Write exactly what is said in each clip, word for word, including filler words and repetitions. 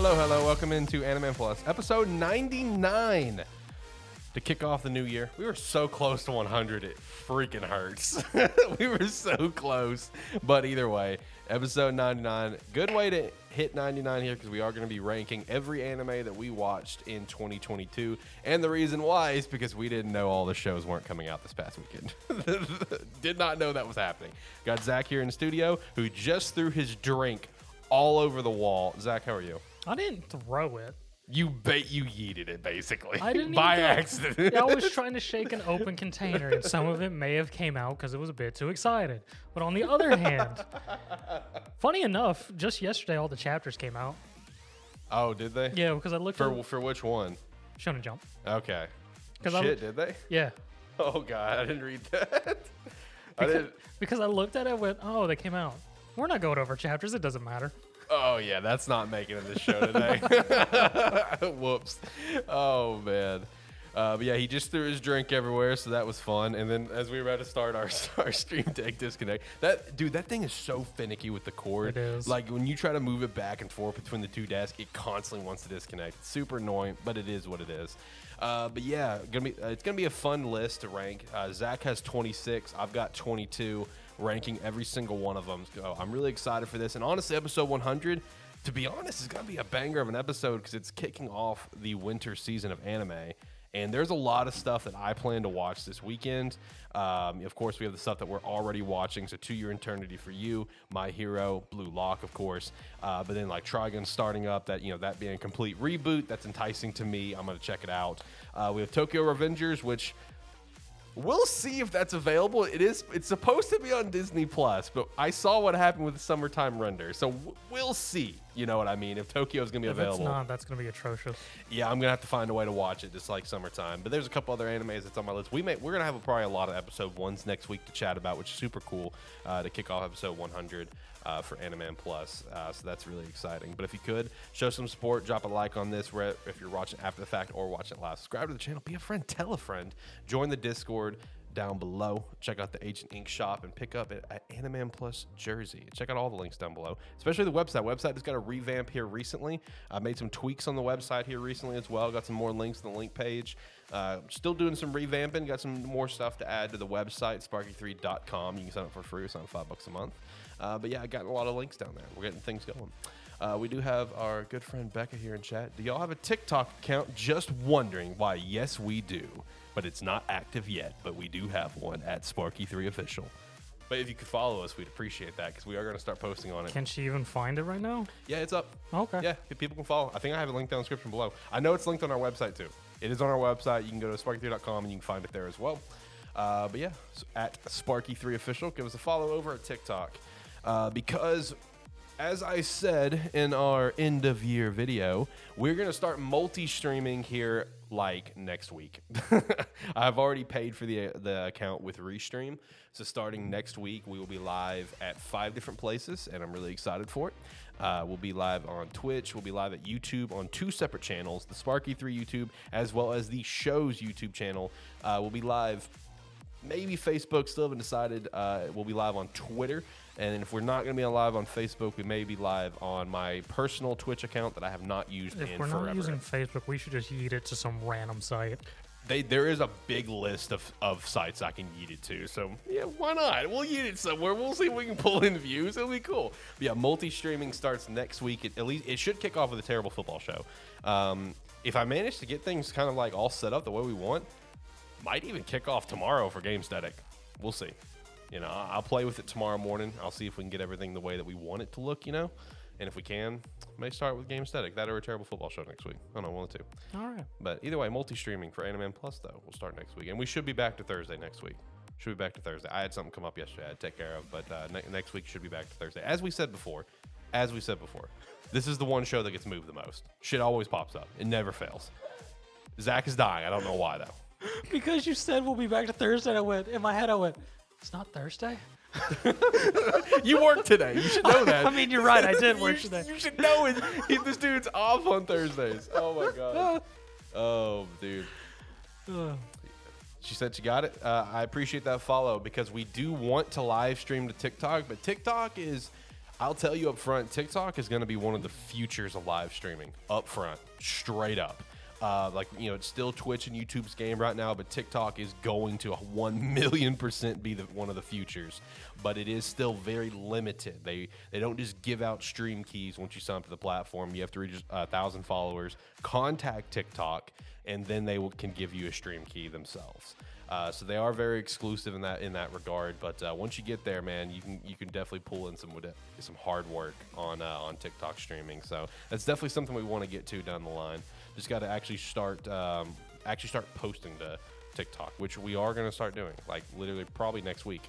Hello, hello. Welcome into Anime Plus, episode ninety-nine. To kick off the new year, we were so close to one hundred, it freaking hurts. We were so close. But either way, episode ninety-nine. Good way to hit ninety-nine here because we are going to be ranking every anime that we watched in twenty twenty-two. And the reason why is because we didn't know all the shows weren't coming out this past weekend. Did not know that was happening. Got Zach here in the studio who just threw his drink all over the wall. Zach, how are you? I didn't throw it. You bet you yeeted it, basically. I didn't by accident. I was trying to shake an open container, and some of it may have came out because it was a bit too excited. But on the other hand, funny enough, just yesterday all the chapters came out. Oh, did they? Yeah, because I looked for up, for which one? Shonen Jump. Okay. Shit, I, did they? Yeah. Oh God, I didn't read that. I because, didn't because I looked at it and went, oh, they came out. We're not going over chapters. It doesn't matter. Oh, yeah, that's not making it this show today. Whoops. Oh, man. Uh, but, yeah, he just threw his drink everywhere, so that was fun. And then as we were about to start our, our Stream Deck Disconnect, that dude, that thing is so finicky with the cord. It is. Like, when you try to move it back and forth between the two desks, it constantly wants to disconnect. It's super annoying, but it is what it is. Uh, but, yeah, gonna be, uh, it's going to be a fun list to rank. Uh, Zach has twenty-six. I've got twenty-two. Ranking every single one of them. So I'm really excited for this. And honestly, episode one hundred, to be honest, is going to be a banger of an episode because it's kicking off the winter season of anime. And there's a lot of stuff that I plan to watch this weekend. Um, of course, we have the stuff that we're already watching. So To Your Eternity for you, My Hero, Blue Lock, of course. Uh, but then like Trigun starting up, that you know that being a complete reboot, that's enticing to me. I'm going to check it out. Uh, we have Tokyo Revengers, which... we'll see if that's available. It is. It's supposed to be on Disney Plus, but I saw what happened with the Summertime Render, so w- we'll see. You know what I mean? If Tokyo's gonna be if available, it's not. That's gonna be atrocious. Yeah, I'm gonna have to find a way to watch it, just like Summertime. But there's a couple other animes that's on my list. We may we're gonna have a, probably a lot of episode ones next week to chat about, which is super cool uh, to kick off episode one hundred uh, for Anime Plus. Uh, so that's really exciting. But if you could show some support, drop a like on this. Where if you're watching after the fact or watching it live, subscribe to the channel, be a friend, tell a friend, join the Discord down below. Check out the Agent Ink shop and pick up it at Anime Plus Jersey. Check out all the links down below, especially the website. Website has got a revamp here recently. I made some tweaks on the website here recently as well. Got some more links on the link page. Uh, still doing some revamping. Got some more stuff to add to the website, sparky three dot com. You can sign up for free. Sign up five bucks a month. Uh, but yeah, I got a lot of links down there. We're getting things going. Uh, we do have our good friend Becca here in chat. Do y'all have a TikTok account? Just wondering why. Yes, we do. But it's not active yet, but we do have one at Sparky three Official. But if you could follow us, we'd appreciate that because we are going to start posting on it. Can she even find it right now? Yeah, it's up. Okay. Yeah, people can follow. I think I have it linked down in the description below. I know it's linked on our website too. It is on our website. You can go to sparky three dot com and you can find it there as well. Uh, but yeah, so at Sparky three Official, give us a follow over at TikTok. Uh, because as I said in our end of year video, we're going to start multi-streaming here like next week. I've already paid for the the account with Restream, so starting next week we will be live at five different places, and I'm really excited for it. Uh, we'll be live on Twitch, we'll be live at YouTube on two separate channels, the Sparky three YouTube as well as the show's YouTube channel. Uh, we'll be live, maybe Facebook, still haven't decided. Uh, we'll be live on Twitter. And if we're not going to be live on Facebook, we may be live on my personal Twitch account that I have not used in forever. If we're not using Facebook, we should just yeet it to some random site. They, there is a big list of, of sites I can yeet it to. So, yeah, why not? We'll yeet it somewhere. We'll see if we can pull in views. It'll be cool. But yeah, multi-streaming starts next week. It, at least it should kick off with a terrible football show. Um, if I manage to get things kind of like all set up the way we want, might even kick off tomorrow for GameStatic. We'll see. You know, I'll play with it tomorrow morning. I'll see if we can get everything the way that we want it to look, you know. And if we can, may start with GameStatic. That or a terrible football show next week. I don't know, one or two. All right. But either way, multi-streaming for Anime Plus, though, will start next week. And we should be back to Thursday next week. Should be back to Thursday. I had something come up yesterday I had to take care of, but uh, ne- next week should be back to Thursday. As we said before, as we said before, this is the one show that gets moved the most. Shit always pops up. It never fails. Zach is dying. I don't know why, though. Because you said we'll be back to Thursday, I went, in my head I went... it's not Thursday? You worked today. You should know that. I mean, you're right. I did work you, today. You should know it. This dude's off on Thursdays. Oh, my God. Oh, dude. She said she got it. Uh, I appreciate that follow because we do want to live stream to TikTok, but TikTok is... I'll tell you up front, TikTok is going to be one of the futures of live streaming. Up front, straight up. Uh, like, you know, it's still Twitch and YouTube's game right now, but TikTok is going to one million percent be the, one of the futures. But it is still very limited. They they don't just give out stream keys once you sign up to the platform. You have to reach uh, one thousand followers, contact TikTok, and then they will, can give you a stream key themselves. Uh, so they are very exclusive in that in that regard. But uh, once you get there, man, you can you can definitely pull in some some hard work on uh, on TikTok streaming. So that's definitely something we want to get to down the line. Just got to actually start um, actually start posting to TikTok, which we are going to start doing. Like literally, probably next week,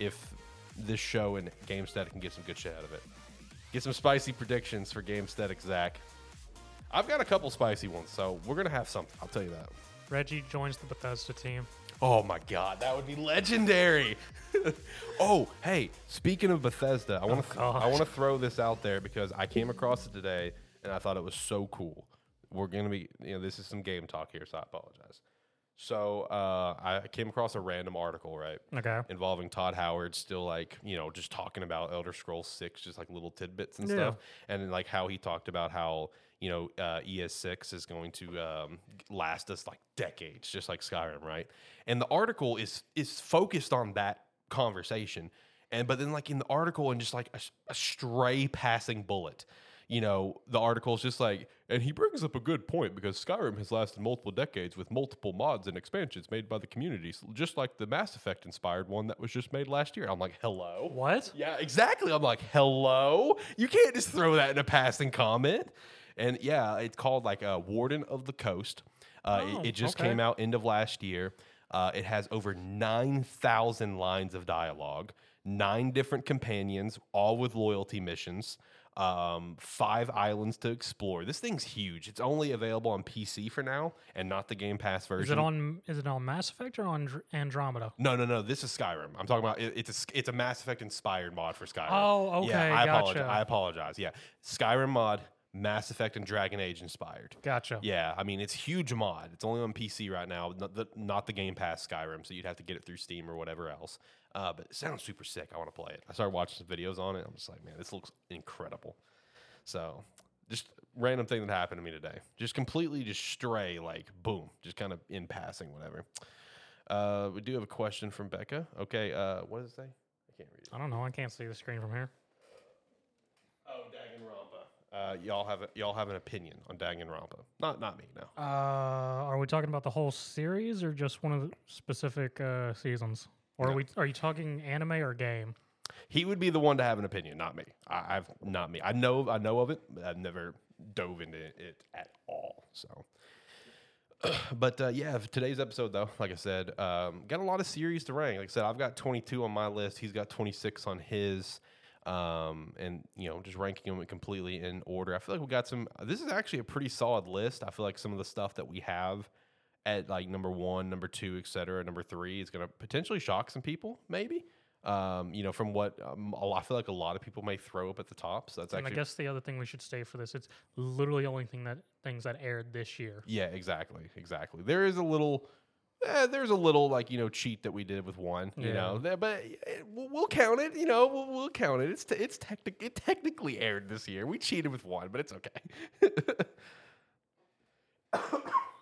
if this show and GameStatic can get some good shit out of it. Get some spicy predictions for GameStatic, Zach. I've got a couple spicy ones, so we're gonna have something. I'll tell you that. Reggie joins the Bethesda team. Oh, my God. That would be legendary. Oh, hey, speaking of Bethesda, I want to oh, th- I want to throw this out there because I came across it today, and I thought it was so cool. We're going to be, you know, this is some game talk here, so I apologize. So uh, I came across a random article, right? Okay. Involving Todd Howard still, like, you know, just talking about Elder Scrolls six, just, like, little tidbits and yeah. stuff, and, like, how he talked about how, you know, uh, E S six is going to um, last us like decades, just like Skyrim, right? And the article is is focused on that conversation, and but then like in the article and just like a, a stray passing bullet, you know, the article is just like, and he brings up a good point because Skyrim has lasted multiple decades with multiple mods and expansions made by the community, just like the Mass Effect inspired one that was just made last year. I'm like, hello? What? Yeah, exactly. I'm like, hello? You can't just throw that in a passing comment. And yeah, it's called like uh, Warden of the Coast. Uh, oh, it, it just okay. came out end of last year. Uh, it has over nine thousand lines of dialogue, nine different companions, all with loyalty missions, um, five islands to explore. This thing's huge. It's only available on P C for now and not the Game Pass version. Is it on? Is it on Mass Effect or on Andromeda? No, no, no. This is Skyrim. I'm talking about. It, it's a, it's a Mass Effect inspired mod for Skyrim. Oh, okay. Yeah, I gotcha. apologize. I apologize. Yeah, Skyrim mod. Mass Effect and Dragon Age inspired. Gotcha. Yeah, I mean, it's huge mod. It's only on P C right now, not the, not the Game Pass Skyrim, so you'd have to get it through Steam or whatever else. Uh, but it sounds super sick. I want to play it. I started watching some videos on it. I'm just like, man, this looks incredible. So just random thing that happened to me today. Just completely just stray, like, boom, just kind of in passing, whatever. Uh, we do have a question from Becca. Okay, uh, what does it say? I can't read it. I don't know. I can't see the screen from here. Oh, Danganronpa. Uh, y'all have a, y'all have an opinion on Danganronpa? Not not me, no. Uh, are we talking about the whole series or just one of the specific uh, seasons? Or no. are we are you talking anime or game? He would be the one to have an opinion, not me. I, I've not me. I know I know of it, but I've never dove into it at all. So, but uh, yeah, today's episode though, like I said, um, got a lot of series to rank. Like I said, I've got twenty-two on my list. He's got twenty-six on his. Um, and, you know, just ranking them completely in order. I feel like we got some, this is actually a pretty solid list. I feel like some of the stuff that we have at like number one, number two, et cetera, number three is going to potentially shock some people maybe, um, you know, from what um, I feel like a lot of people may throw up at the top. So that's and actually, I guess the other thing we should say for this, it's literally the only thing that things that aired this year. Yeah, exactly. Exactly. There is a little, Eh, there's a little like you know cheat that we did with one, you yeah. know, there, but it, we'll, we'll count it. You know, we'll, we'll count it. It's t- it's technic- it technically aired this year. We cheated with one, but it's okay.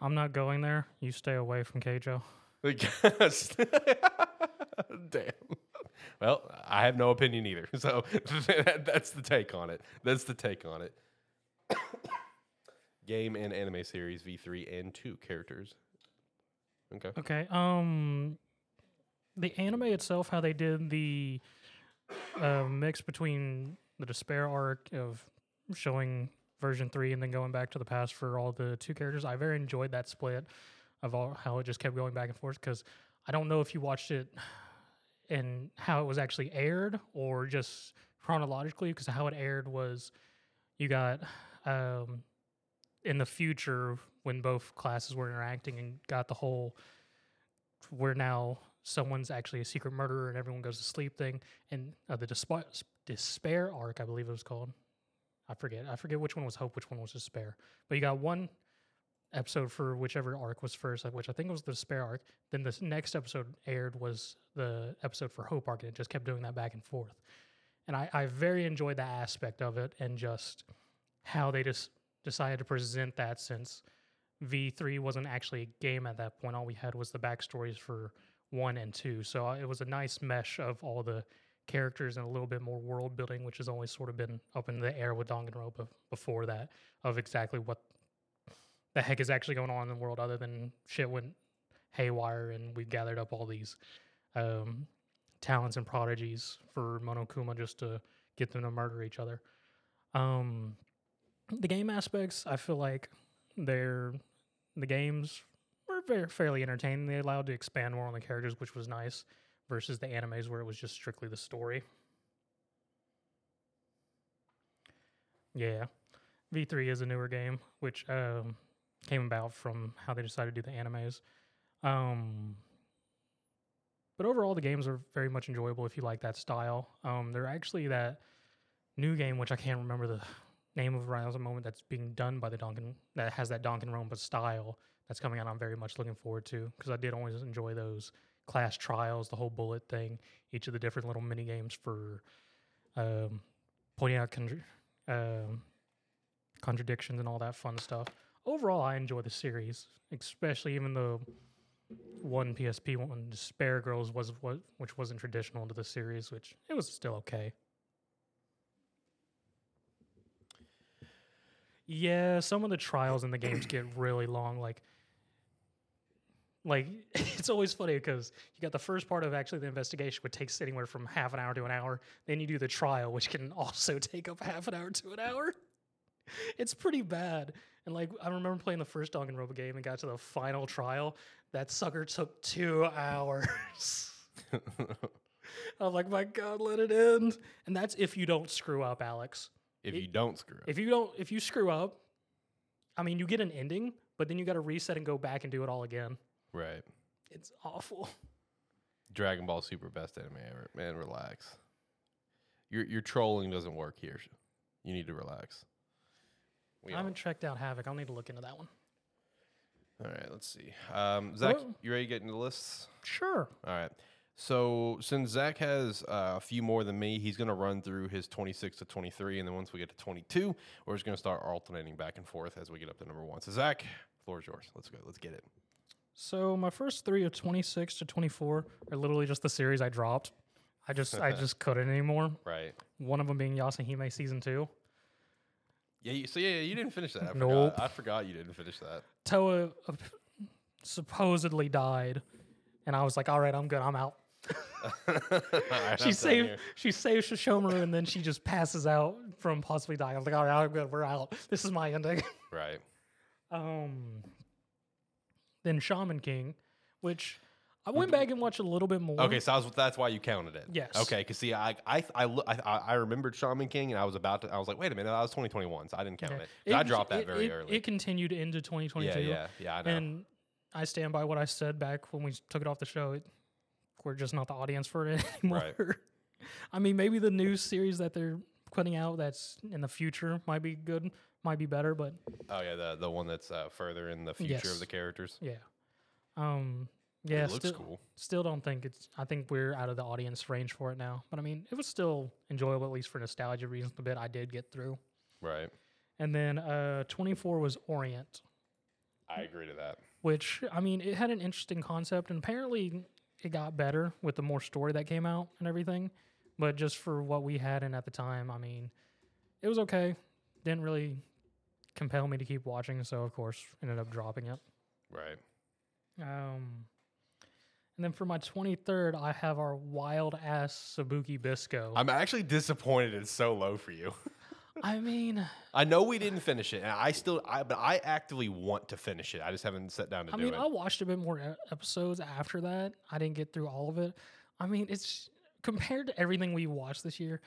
I'm not going there. You stay away from K J O. Damn. Well, I have no opinion either, so that's the take on it. That's the take on it. Game and anime series V three and two characters. Okay. Okay. Um, the anime itself, how they did the uh, mix between the despair arc of showing version three and then going back to the past for all the two characters, I very enjoyed that split of all how it just kept going back and forth because I don't know if you watched it and how it was actually aired or just chronologically because how it aired was you got um, in the future when both classes were interacting and got the whole where now someone's actually a secret murderer and everyone goes to sleep thing and uh, the despair, despair arc, I believe it was called. I forget. I forget which one was hope, which one was despair. But you got one episode for whichever arc was first, which I think was the despair arc. Then the next episode aired was the episode for hope arc, and it just kept doing that back and forth. And I, I very enjoyed that aspect of it and just how they just decided to present that, since V three wasn't actually a game at that point. All we had was the backstories for one and two. So it was a nice mesh of all the characters and a little bit more world building, which has always sort of been up in the air with Danganronpa before that, of exactly what the heck is actually going on in the world, other than shit went haywire and we've gathered up all these um, talents and prodigies for Monokuma just to get them to murder each other. Um, the game aspects, I feel like they're, the games were very, fairly entertaining. They allowed to expand more on the characters, which was nice, versus the animes where it was just strictly the story. Yeah. V three is a newer game, which um, came about from how they decided to do the animes. Um, but overall, the games are very much enjoyable if you like that style. Um, they're actually that new game, which I can't remember the name of right now at the moment, that's being done by the Donkin, that has that Danganronpa style that's coming out. I'm very much looking forward to, because I did always enjoy those class trials, the whole bullet thing, each of the different little mini games for um, pointing out con- uh, contradictions and all that fun stuff. Overall, I enjoy the series, especially even though one P S P one, Despair Girls, was what, which wasn't traditional to the series, which it was still okay. Yeah, some of the trials in the games get really long. Like, like it's always funny because you got the first part of actually the investigation, which takes anywhere from half an hour to an hour. Then you do the trial, which can also take up half an hour to an hour. It's pretty bad. And like, I remember playing the first Danganronpa game and got to the final trial. That sucker took two hours. I'm like, my God, let it end. And that's if you don't screw up, Alex. If it, you don't screw up. If you don't, if you screw up, I mean, you get an ending, but then you got to reset and go back and do it all again. Right. It's awful. Dragon Ball Super, best anime ever. Man, relax. Your your trolling doesn't work here. You need to relax. We I haven't all. checked out Havoc. I'll need to look into that one. All right, let's see. Um, Zach, oh. you ready to get into the lists? Sure. All right. So since Zach has uh, a few more than me, he's going to run through his twenty-six to twenty-three, and then once we get to twenty-two, we're just going to start alternating back and forth as we get up to number one. So Zach, the floor is yours. Let's go. Let's get it. So my first three of twenty-six to twenty-four are literally just the series I dropped. I just I just couldn't anymore. Right. One of them being Yasuhime Season two. Yeah, you, so yeah, you didn't finish that. I nope. forgot. I forgot you didn't finish that. Toa uh, supposedly died, and I was like, all right, I'm good. I'm out. she saved she saves Shishomaru, and then she just passes out from possibly dying. I was like, all right, I'm good, we're out, this is my ending. Right. Um then Shaman King, which I went back and watched a little bit more. Okay, so I was, that's why you counted it. Yes. Okay, because see, I I, I I I remembered Shaman King, and I was about to, I was like, wait a minute, that was twenty twenty-one, so I didn't count yeah. it. it I dropped that it, very it, early. It continued into twenty twenty-two. Yeah, yeah, yeah, I know. And I stand by what I said back when we took it off the show. It, we're just not the audience for it anymore. Right. I mean, maybe the new series that they're putting out that's in the future might be good, might be better, but... Oh, yeah, the the one that's uh, further in the future yes. of the characters. Yeah. Um, yeah, it looks sti- cool. Still don't think it's... I think we're out of the audience range for it now. But, I mean, it was still enjoyable, at least for nostalgia reasons, the bit I did get through. Right. And then uh, twenty-four was Orient. I agree to that. Which, I mean, it had an interesting concept, and apparently... It got better with the more story that came out and everything, but just for what we had in at the time, I mean, it was okay. Didn't really compel me to keep watching, so of course ended up dropping it. Right. Um, and then for my twenty-third, I have our wild ass Sabuki Bisco. I'm actually disappointed it's so low for you. I mean, I know we didn't finish it, and I still, I, but I actively want to finish it. I just haven't sat down to I do mean, it. I mean, I watched a bit more episodes after that. I didn't get through all of it. I mean, it's compared to everything we watched this year,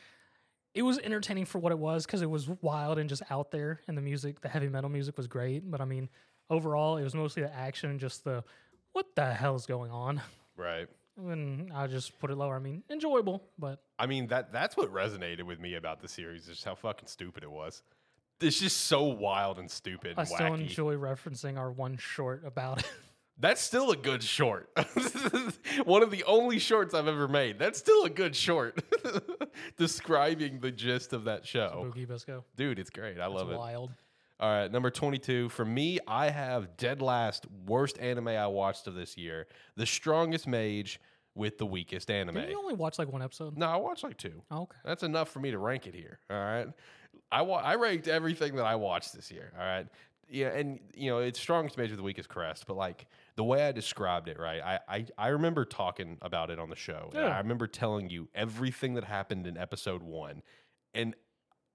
it was entertaining for what it was, because it was wild and just out there, and the music, the heavy metal music was great. But I mean, overall, it was mostly the action and just the, what the hell's going on? Right. And I just put it lower. I mean, enjoyable, but... I mean, that that's what resonated with me about the series, is how fucking stupid it was. It's just so wild and stupid and I wacky. I still enjoy referencing our one short about it. That's still a good short. One of the only shorts I've ever made. That's still a good short. describing the gist of that show. Sabuki Bisco. Dude, it's great. I That's love it. Wild. All right, number twenty-two. For me, I have dead last worst anime I watched of this year. The Strongest Mage with the Weakest Anime. Did you only watch like one episode? No, I watched like two. Oh, okay. That's enough for me to rank it here. All right. I wa- I ranked everything that I watched this year. All right. Yeah, and, you know, it's Strongest Mage with the Weakest Crest, but, like, the way I described it, right, I, I, I remember talking about it on the show. Yeah. And I remember telling you everything that happened in episode one, and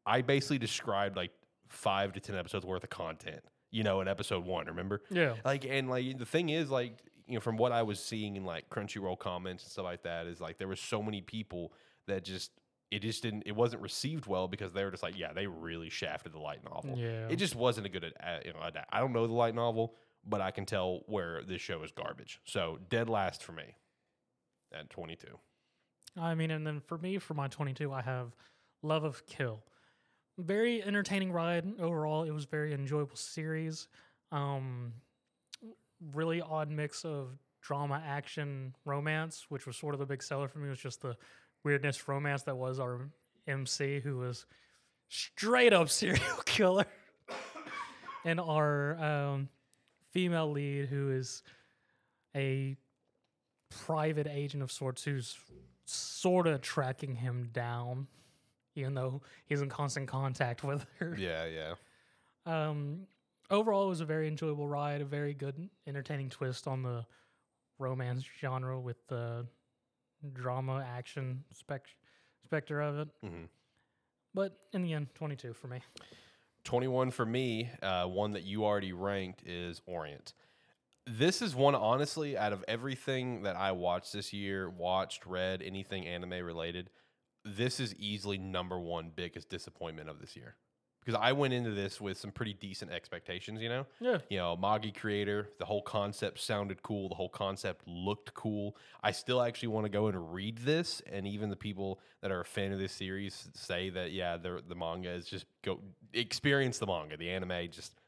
I basically described, like, five to ten episodes worth of content, you know, in episode one, remember? Yeah. Like, and, like, the thing is, like, you know, from what I was seeing in, like, Crunchyroll comments and stuff like that is, like, there were so many people that just... It just didn't. It wasn't received well because they were just like, yeah, they really shafted the light novel. Yeah. It just wasn't a good. Uh, you know, I don't know the light novel, but I can tell where this show is garbage. So dead last for me at twenty-two. I mean, and then for me, for my twenty-two, I have Love of Kill. Very entertaining ride overall. It was a very enjoyable series. Um, really odd mix of drama, action, romance, which was sort of the big seller for me. It was just the weirdness romance that was our M C, who was straight up serial killer, and our um, female lead, who is a private agent of sorts, who's sort of tracking him down, even though he's in constant contact with her. Yeah, yeah. Um, overall, it was a very enjoyable ride, a very good, entertaining twist on the romance genre with the drama, action, spec- specter of it. Mm-hmm. But in the end, twenty-two for me. twenty-one for me, uh, one that you already ranked is Orient. This is one, honestly, out of everything that I watched this year, watched, read, anything anime related, this is easily number one biggest disappointment of this year. Because I went into this with some pretty decent expectations, you know? Yeah. You know, Magi creator, the whole concept sounded cool. The whole concept looked cool. I still actually want to go and read this. And even the people that are a fan of this series say that, yeah, the manga is just, go experience the manga. The anime just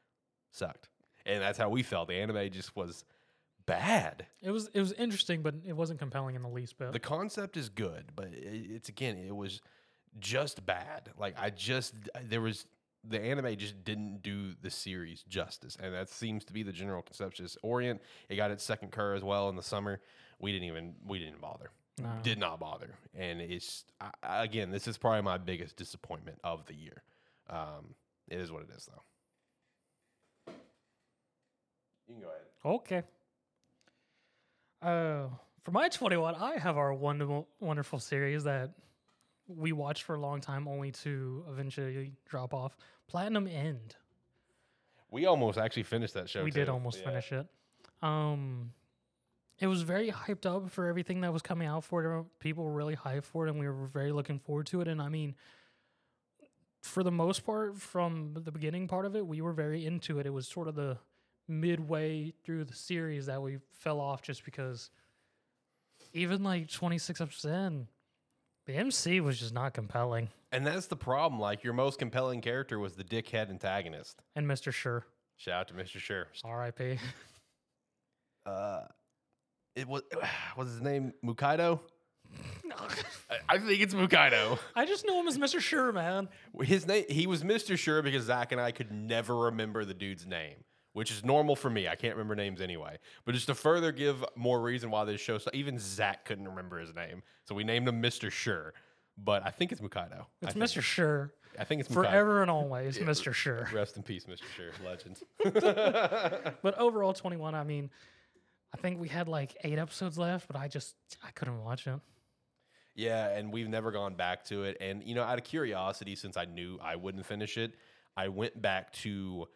sucked. And that's how we felt. The anime just was bad. It was, it was interesting, but it wasn't compelling in the least bit. The concept is good, but it's, again, it was just bad. Like, I just, there was... The anime just didn't do the series justice, and that seems to be the general conception. Orient, it got its second cur as well in the summer. We didn't even we didn't bother, no. did not bother, and it's I, again this is probably my biggest disappointment of the year. Um, it is what it is, though. You can go ahead. Okay. Uh, for my twenty-one, I have our wonderful, wonderful series that we watched for a long time, only to eventually drop off. Platinum End. We almost actually finished that show. We too. did almost yeah. finish it. Um, it was very hyped up for everything that was coming out for it. People were really hyped for it, and we were very looking forward to it. And I mean, for the most part, from the beginning part of it, we were very into it. It was sort of the midway through the series that we fell off, just because even like twenty-six episodes in, the M C was just not compelling. And that's the problem. Like, your most compelling character was the dickhead antagonist. And Mister Schur. Shout out to Mister Schur. R I P Uh, it was, what's his name? Mukaido? I think it's Mukaido. I just know him as Mister Schur, man. His name, he was Mister Schur because Zach and I could never remember the dude's name, which is normal for me. I can't remember names anyway. But just to further give more reason why this show, even Zach couldn't remember his name. So we named him Mister Schur. But I think it's Mukaido. It's Mister Schur. I think it's Mukaido. Forever and always, yeah. Mister Schur. Rest in peace, Mister Schur. Legend. But overall, twenty-one, I mean, I think we had like eight episodes left, but I just, I couldn't watch it. Yeah, and we've never gone back to it. And, you know, out of curiosity, since I knew I wouldn't finish it, I went back to...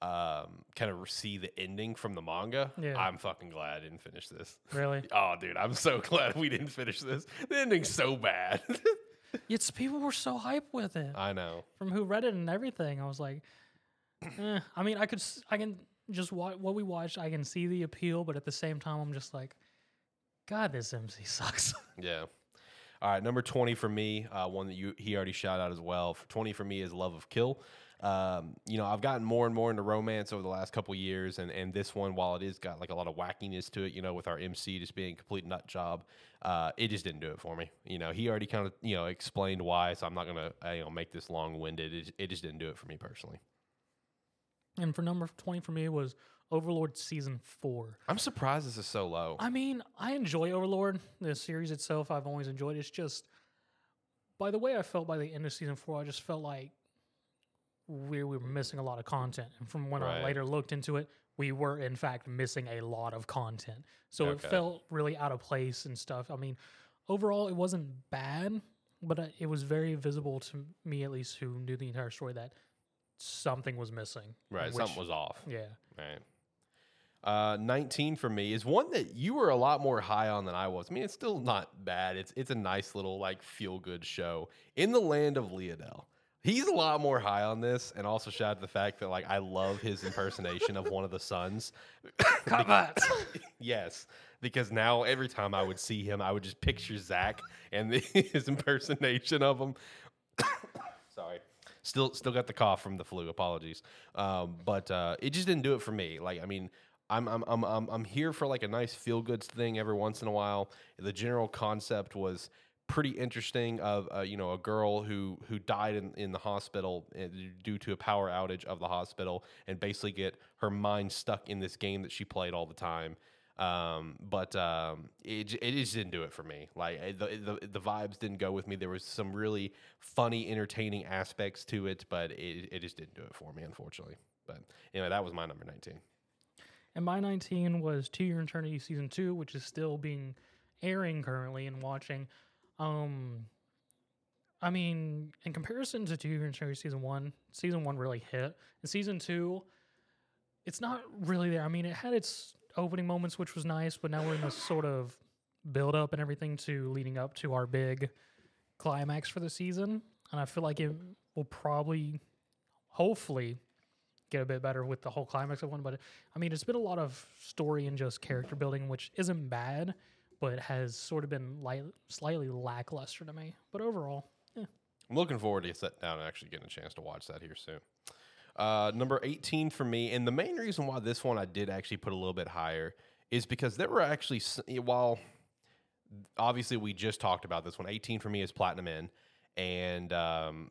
Um, kind of see the ending from the manga. Yeah. I'm fucking glad I didn't finish this. Really? Oh, dude, I'm so glad we didn't finish this. The ending's so bad. It's people were so hyped with it. I know. From who read it and everything, I was like, eh. I mean, I could, I can just watch what we watched. I can see the appeal, but at the same time, I'm just like, God, this M C sucks. Yeah. All right, number twenty for me, uh, one that you he already shout out as well. For twenty for me is Love of Kill. Um, you know, I've gotten more and more into romance over the last couple of years, and, and this one, while it is got like a lot of wackiness to it, you know, with our M C just being a complete nut job, uh, it just didn't do it for me. You know, he already kind of, you know, explained why, so I'm not going to, you know, make this long-winded. It, it just didn't do it for me personally. And for number twenty for me was Overlord Season four. I'm surprised this is so low. I mean, I enjoy Overlord. The series itself, I've always enjoyed. It's just, by the way I felt by the end of Season four, I just felt like we were missing a lot of content. And from when right. I later looked into it, we were, in fact, missing a lot of content. So okay. it felt really out of place and stuff. I mean, overall, it wasn't bad, but it was very visible to me, at least, who knew the entire story, that something was missing. Right, which, something was off. Yeah. Right. Uh, nineteen for me is one that you were a lot more high on than I was. I mean, it's still not bad. It's it's a nice little, like, feel-good show. In the Land of Leadale. He's a lot more high on this, and also shout out to the fact that, like, I love his impersonation of one of the sons. Come on. Yes, because now every time I would see him, I would just picture Zach and the, his impersonation of him. Sorry. Still still got the cough from the flu. Apologies. Um, but uh, it just didn't do it for me. Like, I mean, I'm I'm I'm I'm I'm here for like a nice feel good thing every once in a while. The general concept was pretty interesting of uh, you know, a girl who who died in, in the hospital due to a power outage of the hospital, and basically get her mind stuck in this game that she played all the time. Um, but um, it it just didn't do it for me. Like, the, the the vibes didn't go with me. There was some really funny, entertaining aspects to it, but it it just didn't do it for me, unfortunately. But anyway, that was my number nineteen. And my nineteen was To Your Eternity Season two, which is still being airing currently and watching. Um, I mean, in comparison to To Your Eternity Season one, Season one really hit. And Season two, it's not really there. I mean, it had its opening moments, which was nice, but now we're in this sort of build up and everything to leading up to our big climax for the season, and I feel like it will probably hopefully get a bit better with the whole climax of one. But I mean, it's been a lot of story and just character building, which isn't bad, but it has sort of been light, slightly lackluster to me. But overall, yeah. I'm looking forward to sitting down and actually getting a chance to watch that here soon. Uh, number eighteen for me, and the main reason why this one I did actually put a little bit higher is because there were actually, while obviously we just talked about this one, eighteen for me is Platinum In, and um,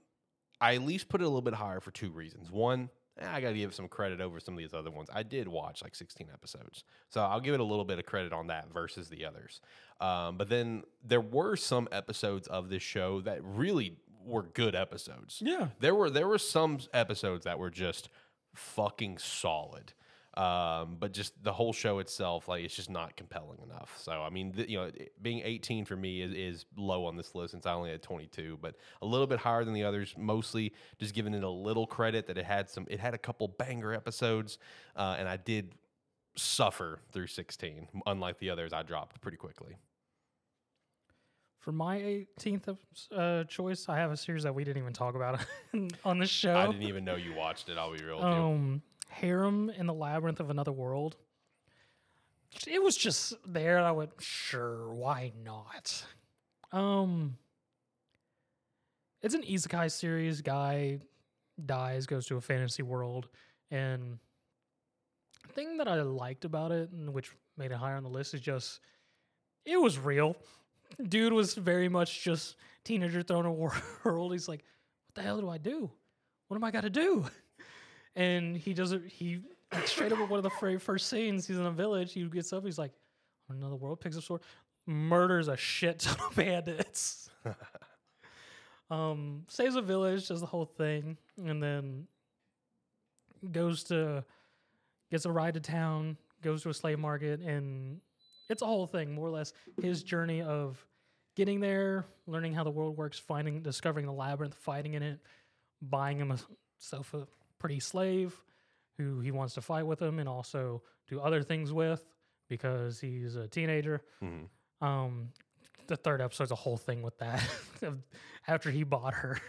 I at least put it a little bit higher for two reasons. One, I got to give some credit over some of these other ones. I did watch like sixteen episodes, so I'll give it a little bit of credit on that versus the others. Um, but then there were some episodes of this show that really were good episodes. Yeah. There were there were some episodes that were just fucking solid. Um, but just the whole show itself, like, it's just not compelling enough. So, I mean, th- you know, it, being eighteen for me is, is low on this list since I only had twenty-two, but a little bit higher than the others, mostly just giving it a little credit that it had some, it had a couple banger episodes, uh, and I did suffer through sixteen. Unlike the others, I dropped pretty quickly. For my eighteenth uh, choice, I have a series that we didn't even talk about on this show. I didn't even know you watched it, I'll be real with um, you. Harem in the Labyrinth of Another World. It was just there. I went, sure, why not? Um, it's an isekai series. Guy dies, goes to a fantasy world. And the thing that I liked about it, and which made it higher on the list, is just it was real. Dude was very much just teenager thrown a world. He's like, what the hell do I do? What am I got to do? And he does it. He straight up at one of the very first scenes. He's in a village. He gets up. He's like, another world. Picks up sword, murders a shit ton of bandits. um, saves a village, does the whole thing, and then goes to gets a ride to town. Goes to a slave market, and it's a whole thing, more or less. His journey of getting there, learning how the world works, finding, discovering the labyrinth, fighting in it, buying himself a pretty slave who he wants to fight with him and also do other things with because he's a teenager. Mm-hmm. Um, the third episode's a whole thing with that after he bought her.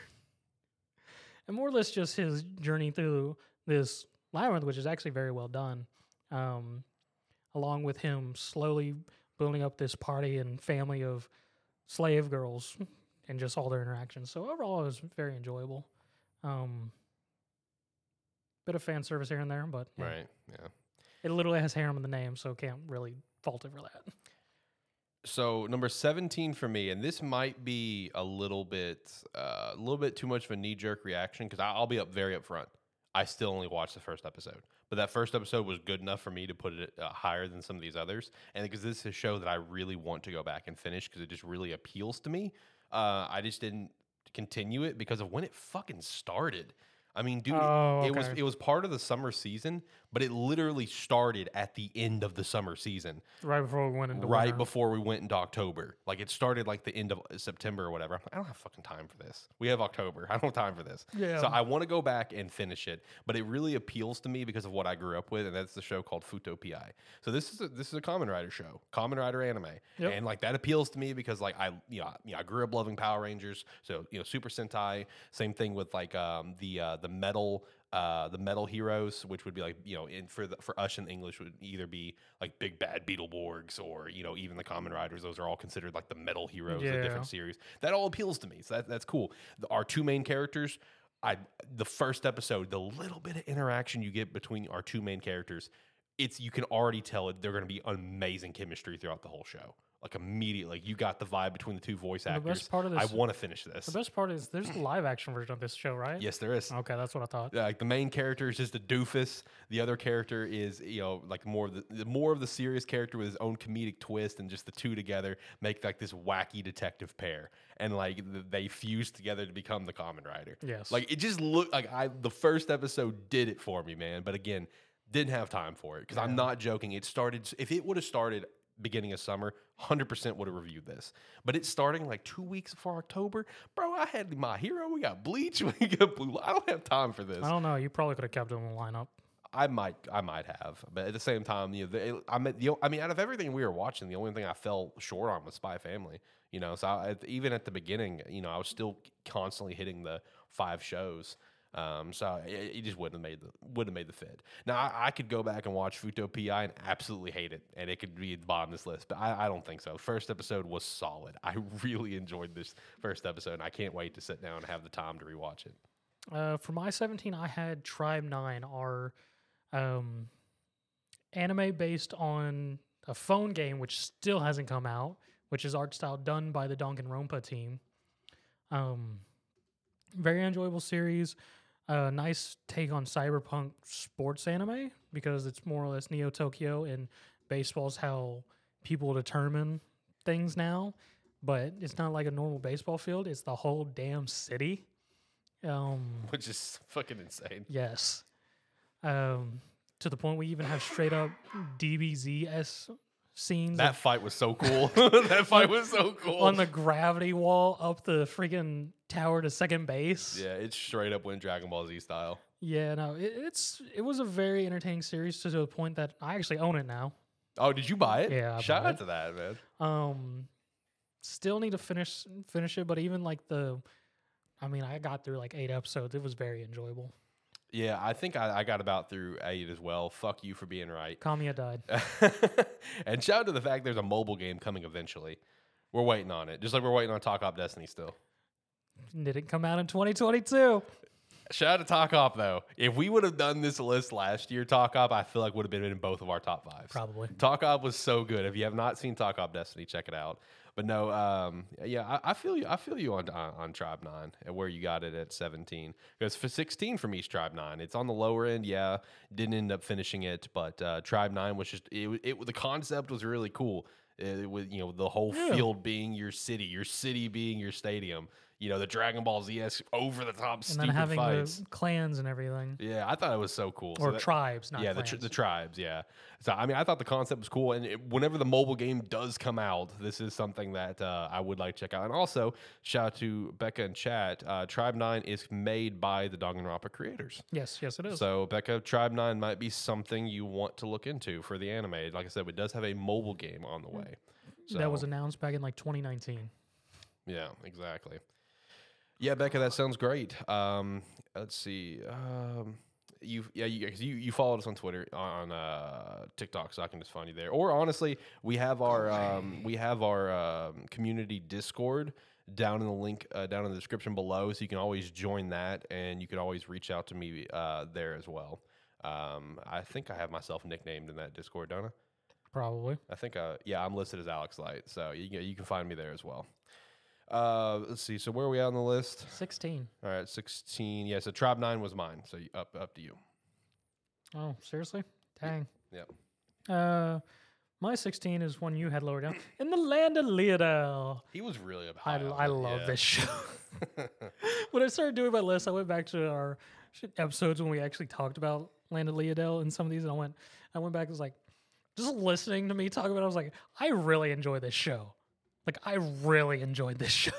And more or less just his journey through this labyrinth, which is actually very well done, um, along with him slowly building up this party and family of slave girls and just all their interactions. So overall, it was very enjoyable. Um, Bit of fan service here and there, but... Yeah. Right, yeah. It literally has harem in the name, so can't really fault it for that. So number seventeen for me, and this might be a little bit, uh, a little bit too much of a knee-jerk reaction, because I'll be up very upfront. I still only watched the first episode, but that first episode was good enough for me to put it uh, higher than some of these others, and because this is a show that I really want to go back and finish because it just really appeals to me. Uh, I just didn't continue it because of when it fucking started. I mean, dude, oh, okay. it was it was part of the summer season, but it literally started at the end of the summer season. Right before we went into Right winter. before we went into October. Like, it started, like, the end of September or whatever. I'm like, I don't have fucking time for this. We have October. I don't have time for this. Yeah. So I want to go back and finish it, but it really appeals to me because of what I grew up with, and that's the show called Futo P I. So this is a, this is a Kamen Rider show, Kamen Rider anime. Yep. And, like, that appeals to me because, like, I you know, you know, I grew up loving Power Rangers, so, you know, Super Sentai. Same thing with, like, um, the... Uh, the metal uh the metal heroes, which would be like, you know, in for the, for us in English would either be like Big Bad Beetleborgs or, you know, even the Kamen Riders. Those are all considered like the metal heroes yeah. of different series. That all appeals to me, so that, that's cool. The, our two main characters, I the first episode, the little bit of interaction you get between our two main characters, it's you can already tell it, they're going to be amazing chemistry throughout the whole show. Like, immediately, like, you got the vibe between the two voice actors. The best part of this, I want to finish this. The best part is there's a live action version of this show, right? Yes, there is. Okay, that's what I thought. Like, the main character is just a doofus. The other character is, you know, like more of the more of the serious character with his own comedic twist, and just the two together make like this wacky detective pair, and like they fuse together to become the Kamen Rider. Yes, like it just looked like I the first episode did it for me, man. But again, didn't have time for it because yeah. I'm not joking. It started if it would have started. Beginning of summer, one hundred percent would have reviewed this. But it's starting like two weeks before October. Bro, I had My Hero. We got Bleach. We got Blue Lock. I don't have time for this. I don't know. You probably could have kept it in the lineup. I might I might have. But at the same time, you know, the, I, mean, the, I mean, out of everything we were watching, the only thing I fell short on was Spy Family. You know, so I, even at the beginning, you know, I was still constantly hitting the five shows. Um, so it, it just wouldn't have made the wouldn't have made the fit. Now I, I could go back and watch Futo P I and absolutely hate it, and it could be at the bottom of this list. But I, I don't think so. The first episode was solid. I really enjoyed this first episode, and I can't wait to sit down and have the time to rewatch it. Uh, for my seventeen, I had Tribe nine, our um, anime based on a phone game which still hasn't come out, which is art style done by the Danganronpa team. Um, very enjoyable series. A uh, nice take on cyberpunk sports anime because it's more or less Neo-Tokyo, and baseball's how people determine things now. But it's not like a normal baseball field. It's the whole damn city. Um, Which is fucking insane. Yes. Um, to the point we even have straight up D B Z S scenes. That of, fight was so cool. That fight was so cool. On the gravity wall up the freaking... tower to second base. Yeah, it's straight up went Dragon Ball Z style. Yeah, no, it, it's it was a very entertaining series to the point that I actually own it now. Oh, did you buy it? Yeah, I shout out it. to that, man. Um, still need to finish finish it, but even like the, I mean, I got through like eight episodes. It was very enjoyable. Yeah, I think I, I got about through eight as well. Fuck you for being right. Kamiya died. And shout out to the fact there's a mobile game coming eventually. We're waiting on it, just like we're waiting on Talk Op Destiny still. Did it come out in twenty twenty-two? Shout out to Talk Op, though. If we would have done this list last year, Talk Op, I feel like would have been in both of our top fives. Probably. Talk Op was so good. If you have not seen Talk Op Destiny, check it out. But no, um, yeah, I, I feel you. I feel you on on, on Tribe nine and where you got it at seventeen. Because for sixteen for me is Tribe nine. It's on the lower end. Yeah, didn't end up finishing it, but uh, Tribe nine was just it, it. The concept was really cool. It, with you know the whole yeah. field being your city, your city being your stadium. You know, the Dragon Ball Z-esque over-the-top stupid fights. And then having fights. The clans and everything. Yeah, I thought it was so cool. Or so that, tribes, not yeah, clans. Yeah, the, the tribes, yeah. So, I mean, I thought the concept was cool. And it, whenever the mobile game does come out, this is something that uh, I would like to check out. And also, shout out to Becca and chat. Uh, Tribe nine is made by the Danganronpa creators. Yes, yes, it is. So, Becca, Tribe nine might be something you want to look into for the anime. Like I said, it does have a mobile game on the way. So, that was announced back in, like, twenty nineteen. Yeah, exactly. Yeah, Becca, that sounds great. Um, let's see. Um, you, yeah, you, you you followed us on Twitter, on uh, TikTok, so I can just find you there. Or honestly, we have our um, we have our um, community Discord down in the link uh, down in the description below, so you can always join that, and you can always reach out to me uh, there as well. Um, I think I have myself nicknamed in that Discord, don't I? Probably. I think, I, yeah, I'm listed as Alex Light, so you, you can find me there as well. Uh, let's see. So where are we at on the list? sixteen. All right, sixteen. Yeah, so Tribe nine was mine, so up up to you. Oh, seriously? Dang. Yep. Uh, my sixteen is one you had lower down. In the Land of Leadale. He was really about it. I love yeah. this show. When I started doing my list, I went back to our episodes when we actually talked about Land of Leadale and some of these, and I went, I went back and was like, just listening to me talk about it, I was like, I really enjoy this show. Like, I really enjoyed this show.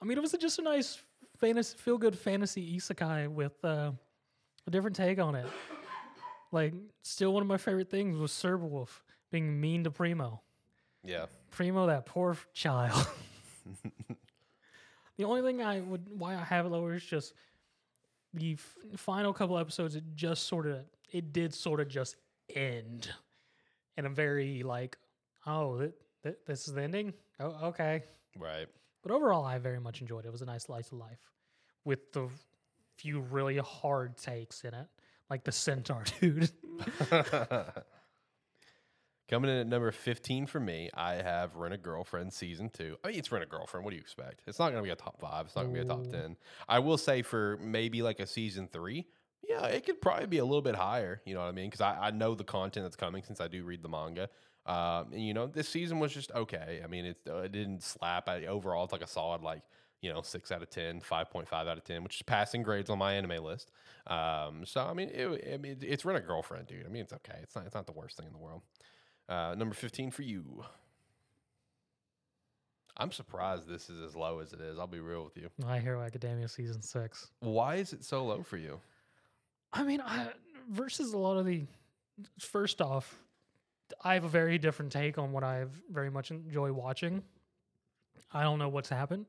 I mean, it was just a nice fantasy, feel-good fantasy isekai with uh, a different take on it. Like, still one of my favorite things was Cerberwolf being mean to Primo. Yeah. Primo, that poor child. The only thing I would, why I have it lower is just the f- final couple episodes, it just sort of, it did sort of just end. And I'm very like, oh, that. This is the ending? Oh, okay. Right. But overall, I very much enjoyed it. It was a nice slice of life with the few really hard takes in it, like the centaur dude. Coming in at number fifteen for me, I have Rent-A-Girlfriend Season two. I mean, it's Rent-A-Girlfriend. What do you expect? It's not going to be a top five. It's not going to be a top ten. I will say for maybe like a Season three, yeah, it could probably be a little bit higher. You know what I mean? Because I, I know the content that's coming since I do read the manga. Um, and you know, this season was just okay. I mean, it, uh, it didn't slap. I, overall, it's like a solid, like, you know, six out of ten, five point five out of ten, which is passing grades on my anime list. Um, so, I mean, it, I mean, it's Rent-A-Girlfriend, dude. I mean, it's okay. It's not, it's not the worst thing in the world. Uh, number fifteen for you. I'm surprised this is as low as it is. I'll be real with you. My Hero Academia Season six. Why is it so low for you? I mean, I, versus a lot of the, first off, I have a very different take on what I very much enjoy watching. I don't know what's happened,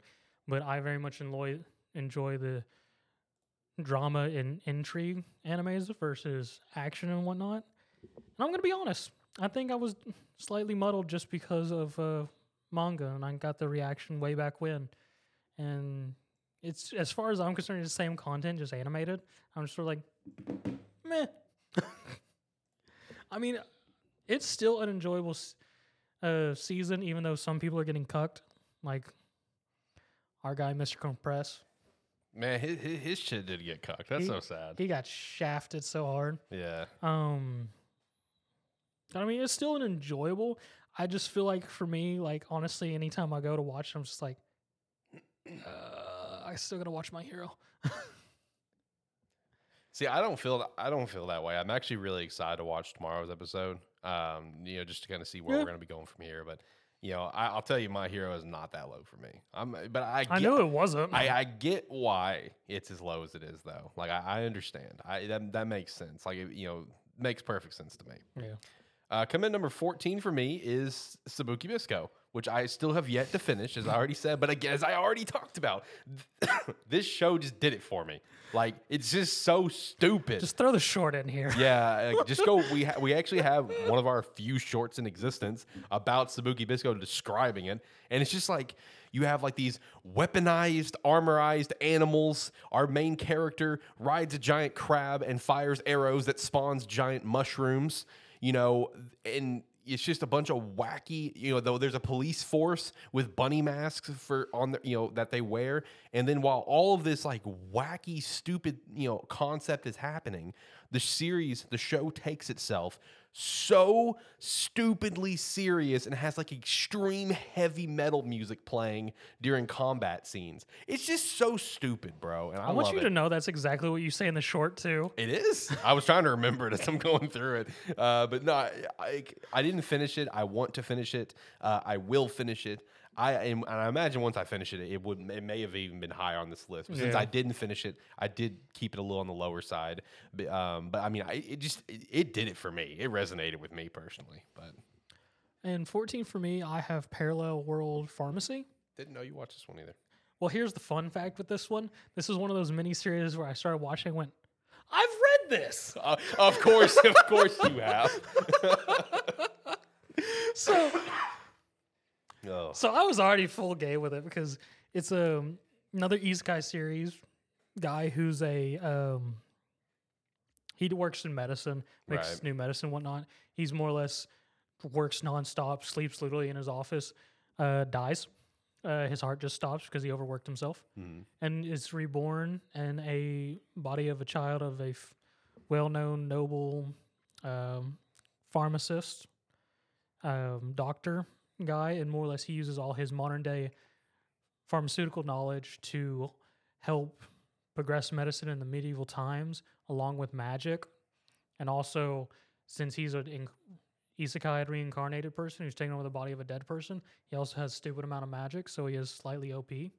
but I very much enjoy, enjoy the drama and intrigue animes versus action and whatnot. And I'm going to be honest. I think I was slightly muddled just because of uh, manga, and I got the reaction way back when. And it's, as far as I'm concerned, it's the same content, just animated. I'm just sort of like, meh. I mean... It's still an enjoyable uh, season, even though some people are getting cucked. Like our guy, Mister Compress. Man, his, his shit did get cucked. That's he, so sad. He got shafted so hard. Yeah. Um. I mean, it's still an enjoyable. I just feel like for me, like honestly, anytime I go to watch, I'm just like, uh, I still gotta watch My Hero. See, I don't feel I don't feel that way. I'm actually really excited to watch tomorrow's episode. Um, you know, just to kind of see where yeah. we're going to be going from here. But you know, I, I'll tell you, My Hero is not that low for me. I'm, but I get, I knew it wasn't. I, I get why it's as low as it is, though. Like I, I understand. I that that makes sense. Like it, you know, makes perfect sense to me. Yeah. Uh, come in number fourteen for me is Sabuki Bisco, which I still have yet to finish, as I already said. But again, as I already talked about, this show just did it for me. Like, it's just so stupid. Just throw the short in here. Yeah, like, just go. We ha- we actually have one of our few shorts in existence about Sabuki Bisco describing it. And it's just like, you have like these weaponized, armorized animals. Our main character rides a giant crab and fires arrows that spawns giant mushrooms. You know, and... It's just a bunch of wacky, you know, though there's a police force with bunny masks for on the, you know, that they wear. And then while all of this like wacky, stupid, you know, concept is happening, the series, the show takes itself so stupidly serious and has like extreme heavy metal music playing during combat scenes. It's just so stupid, bro. And I, I want love you it. to know that's exactly what you say in the short too. It is. I was trying to remember it as I'm going through it, uh, but no, I, I, I didn't finish it. I want to finish it. Uh, I will finish it. I am, and I imagine once I finish it, it would it may have even been high on this list. But yeah. Since I didn't finish it, I did keep it a little on the lower side. But, um, but I mean, I, it just it, it did it for me. It resonated with me personally. But and fourteen for me, I have Parallel World Pharmacy. Didn't know you watched this one either. Well, here's the fun fact with this one. This is one of those miniseries where I started watching and went, I've read this. Uh, of course, of course you have. So. Oh. So I was already full gay with it because it's um, another Isekai series guy who's a... Um, he works in medicine, makes right. new medicine and whatnot. He's more or less works nonstop, sleeps literally in his office, uh, dies. Uh, his heart just stops because he overworked himself mm-hmm. and is reborn in a body of a child of a f- well-known noble um, pharmacist, um, doctor guy, and more or less he uses all his modern-day pharmaceutical knowledge to help progress medicine in the medieval times along with magic. And also, since he's an in- isekai reincarnated person who's taken over the body of a dead person, he also has a stupid amount of magic, so he is slightly O P.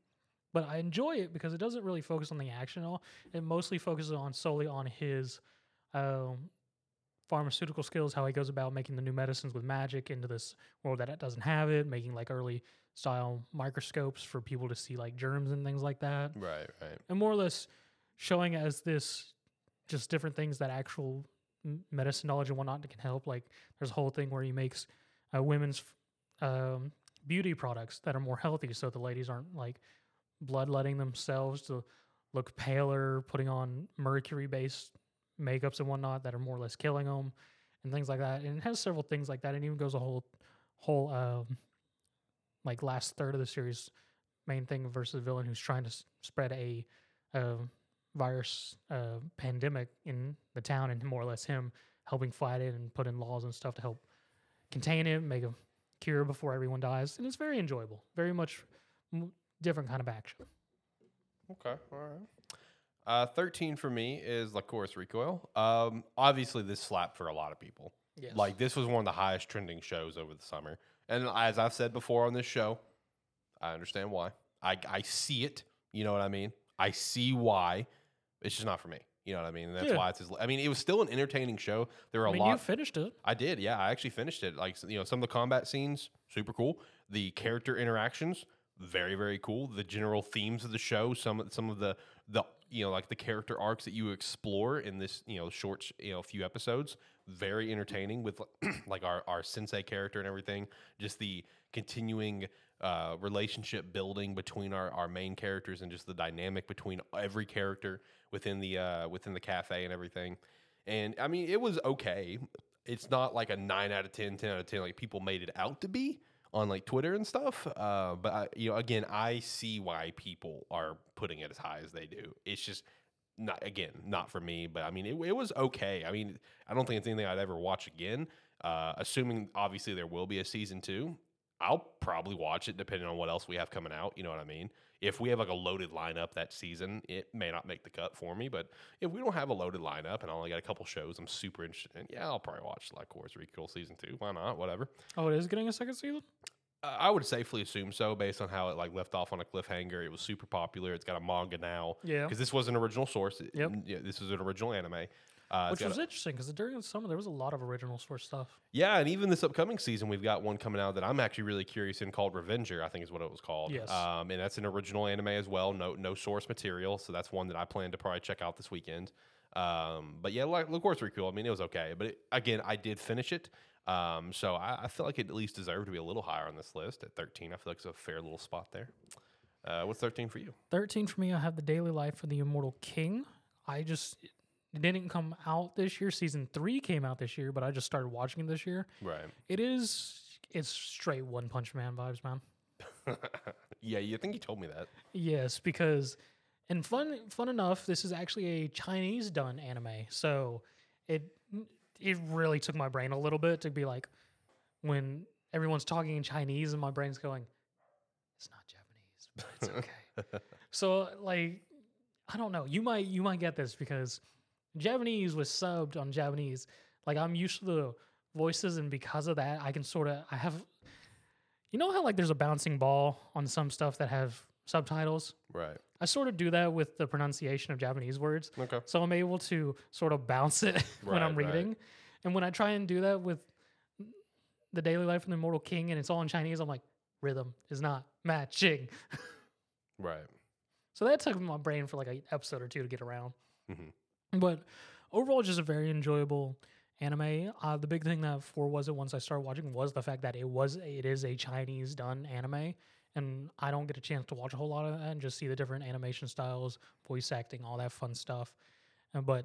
But I enjoy it because it doesn't really focus on the action at all. It mostly focuses on solely on his um, pharmaceutical skills, how he goes about making the new medicines with magic into this world that doesn't have it, making like early style microscopes for people to see like germs and things like that. Right, right. And more or less showing as this just different things that actual medicine knowledge and whatnot can help. Like there's a whole thing where he makes uh, women's um, beauty products that are more healthy, so the ladies aren't like bloodletting themselves to look paler, putting on mercury-based makeups and whatnot that are more or less killing them and things like that. And it has several things like that. It even goes a whole whole um, like last third of the series main thing versus a villain who's trying to s- spread a uh, virus uh, pandemic in the town, and more or less him helping fight it and put in laws and stuff to help contain it, make a cure before everyone dies. And it's very enjoyable, very much m- different kind of action. Okay, all right. Uh, thirteen for me is La Chorus Recoil. Um, obviously, this slapped for a lot of people. Yes. Like, this was one of the highest trending shows over the summer. And as I've said before on this show, I understand why. I, I see it. You know what I mean? I see why. It's just not for me. You know what I mean? And that's yeah. why it's as, I mean, it was still an entertaining show. There were I mean, a lot. You finished it. I did, yeah. I actually finished it. Like, you know, some of the combat scenes, super cool. The character interactions, very, very cool. The general themes of the show, some some of the the you know, like the character arcs that you explore in this, you know, short, you know, few episodes, very entertaining with like our, our sensei character and everything. Just the continuing uh, relationship building between our, our main characters and just the dynamic between every character within the, uh, within the cafe and everything. And I mean, it was okay. It's not like a nine out of ten, ten out of ten, like people made it out to be on like Twitter and stuff. Uh, but I, you know, again, I see why people are putting it as high as they do. It's just not, again, not for me, but I mean, it, it was okay. I mean, I don't think it's anything I'd ever watch again. Uh, assuming obviously there will be a season two, I'll probably watch it depending on what else we have coming out. You know what I mean? If we have like a loaded lineup that season, it may not make the cut for me, but if we don't have a loaded lineup and I only got a couple shows I'm super interested in, yeah, I'll probably watch like Chorus Recoil season two. Why not? Whatever. Oh, it is getting a second season? Uh, I would safely assume so based on how it like left off on a cliffhanger. It was super popular. It's got a manga now. Yeah. Because this was an original source. Yep. Yeah, this was an original anime. Uh, Which was a, interesting because during the summer there was a lot of original source stuff. Yeah, and even this upcoming season we've got one coming out that I'm actually really curious in called Revenger, I think is what it was called. Yes. Um, and that's an original anime as well, no no source material, so that's one that I plan to probably check out this weekend. Um, but yeah, like La Chorus Recoil, I mean, it was okay. But it, again, I did finish it, um, so I, I feel like it at least deserved to be a little higher on this list at thirteen. I feel like it's a fair little spot there. Uh, what's thirteen for you? thirteen for me, I have The Daily Life of the Immortal King. I just... It didn't come out this year. Season three came out this year, but I just started watching it this year. Right. It is, it's straight One Punch Man vibes, man. Yeah, you think you told me that. Yes, because, and fun fun enough, this is actually a Chinese-done anime. So it it really took my brain a little bit to be like, when everyone's talking in Chinese and my brain's going, it's not Japanese, but it's okay. So, like, I don't know. You might You might get this because... Japanese was subbed on Japanese. Like, I'm used to the voices, and because of that, I can sort of, I have, you know how, like, there's a bouncing ball on some stuff that have subtitles? Right. I sort of do that with the pronunciation of Japanese words. Okay. So I'm able to sort of bounce it when right, I'm reading. Right. And when I try and do that with The Daily Life of the Immortal King, and it's all in Chinese, I'm like, rhythm is not matching. Right. So that took my brain for, like, an episode or two to get around. Mm-hmm. But overall, just a very enjoyable anime. Uh, the big thing that for was it once I started watching was the fact that it was it is a Chinese done anime, and I don't get a chance to watch a whole lot of that and just see the different animation styles, voice acting, all that fun stuff. But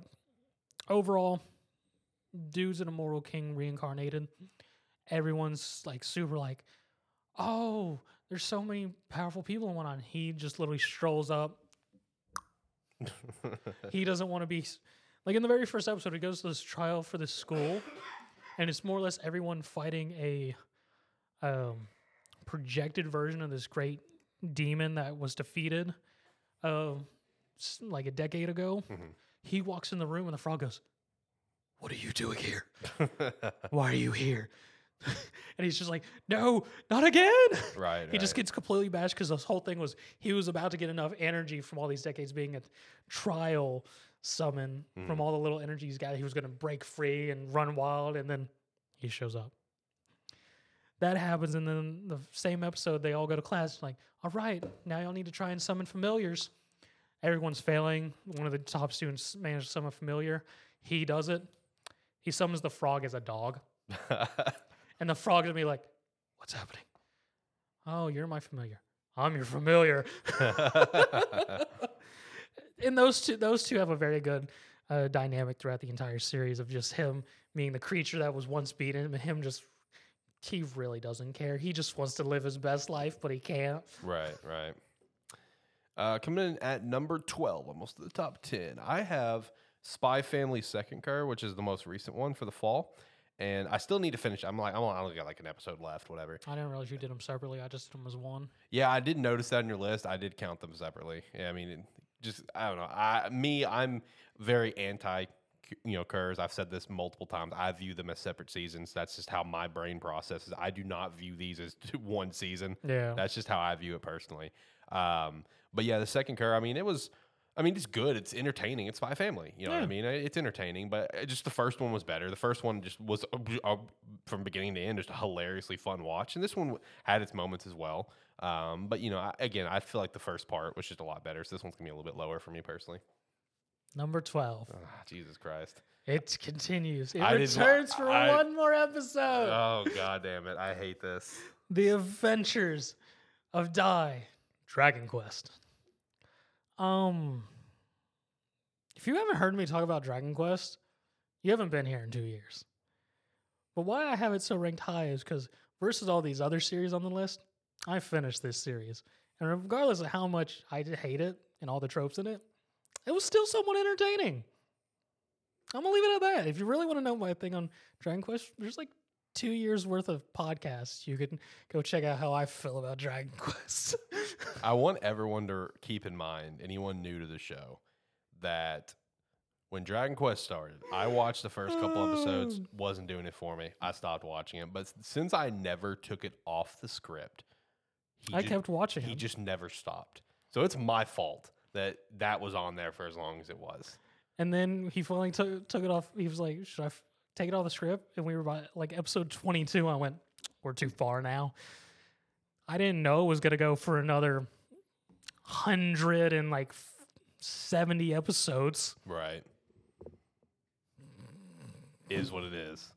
overall, dude's an immortal king reincarnated. Everyone's like super like, oh, there's so many powerful people going on. He just literally strolls up. He doesn't want to be like in the very first episode. He goes to this trial for this school, and it's more or less everyone fighting a um, projected version of this great demon that was defeated uh, like a decade ago. Mm-hmm. He walks in the room, and the frog goes, "What are you doing here? Why are you here?" And he's just like, "No, not again." Right. He right. just gets completely bashed because this whole thing was he was about to get enough energy from all these decades being a trial summon mm. from all the little energy he's got. He was going to break free and run wild, and then he shows up. That happens, and then the same episode, they all go to class. Like, all right, now y'all need to try and summon familiars. Everyone's failing. One of the top students managed to summon a familiar. He does it. He summons the frog as a dog. And the frog is gonna be like, "What's happening? Oh, you're my familiar. I'm your familiar." And those two, those two have a very good uh, dynamic throughout the entire series of just him being the creature that was once beaten, and him just he really doesn't care. He just wants to live his best life, but he can't. Right, right. Uh, coming in at number twelve, almost to the top ten, I have Spy Family Second Car, which is the most recent one for the fall. And I still need to finish. I'm like, I'm only got like an episode left, whatever. I didn't realize you did them separately. I just did them as one. Yeah, I did notice that in your list. I did count them separately. Yeah, I mean, it just I don't know. I me, I'm very anti, you know, Curs. I've said this multiple times. I view them as separate seasons. That's just how my brain processes. I do not view these as one season. Yeah, that's just how I view it personally. Um, but yeah, the second Cur. I mean, it was. I mean, it's good. It's entertaining. It's Spy Family. You know yeah. what I mean? It's entertaining, but just the first one was better. The first one just was, uh, from beginning to end, just a hilariously fun watch. And this one had its moments as well. Um, but, you know, I, again, I feel like the first part was just a lot better. So this one's going to be a little bit lower for me personally. Number twelve. Oh, Jesus Christ. It continues. It I returns for I, one more episode. Oh, God damn it. I hate this. The Adventures of Dai, Dragon Quest. Um, if you haven't heard me talk about Dragon Quest, you haven't been here in two years. But why I have it so ranked high is because versus all these other series on the list, I finished this series. And regardless of how much I hate it and all the tropes in it, it was still somewhat entertaining. I'm going to leave it at that. If you really want to know my thing on Dragon Quest, there's like two years worth of podcasts. You can go check out how I feel about Dragon Quest. I want everyone to keep in mind, anyone new to the show, that when Dragon Quest started, I watched the first couple episodes, wasn't doing it for me. I stopped watching it. But since I never took it off the script, he I just, kept watching He him. just never stopped. So it's my fault that that was on there for as long as it was. And then he finally took, took it off. He was like, should I f- take it off the script? And we were by like episode twenty-two. I went, we're too far now. I didn't know it was going to go for another hundred and like seventy episodes. Right. Is what it is.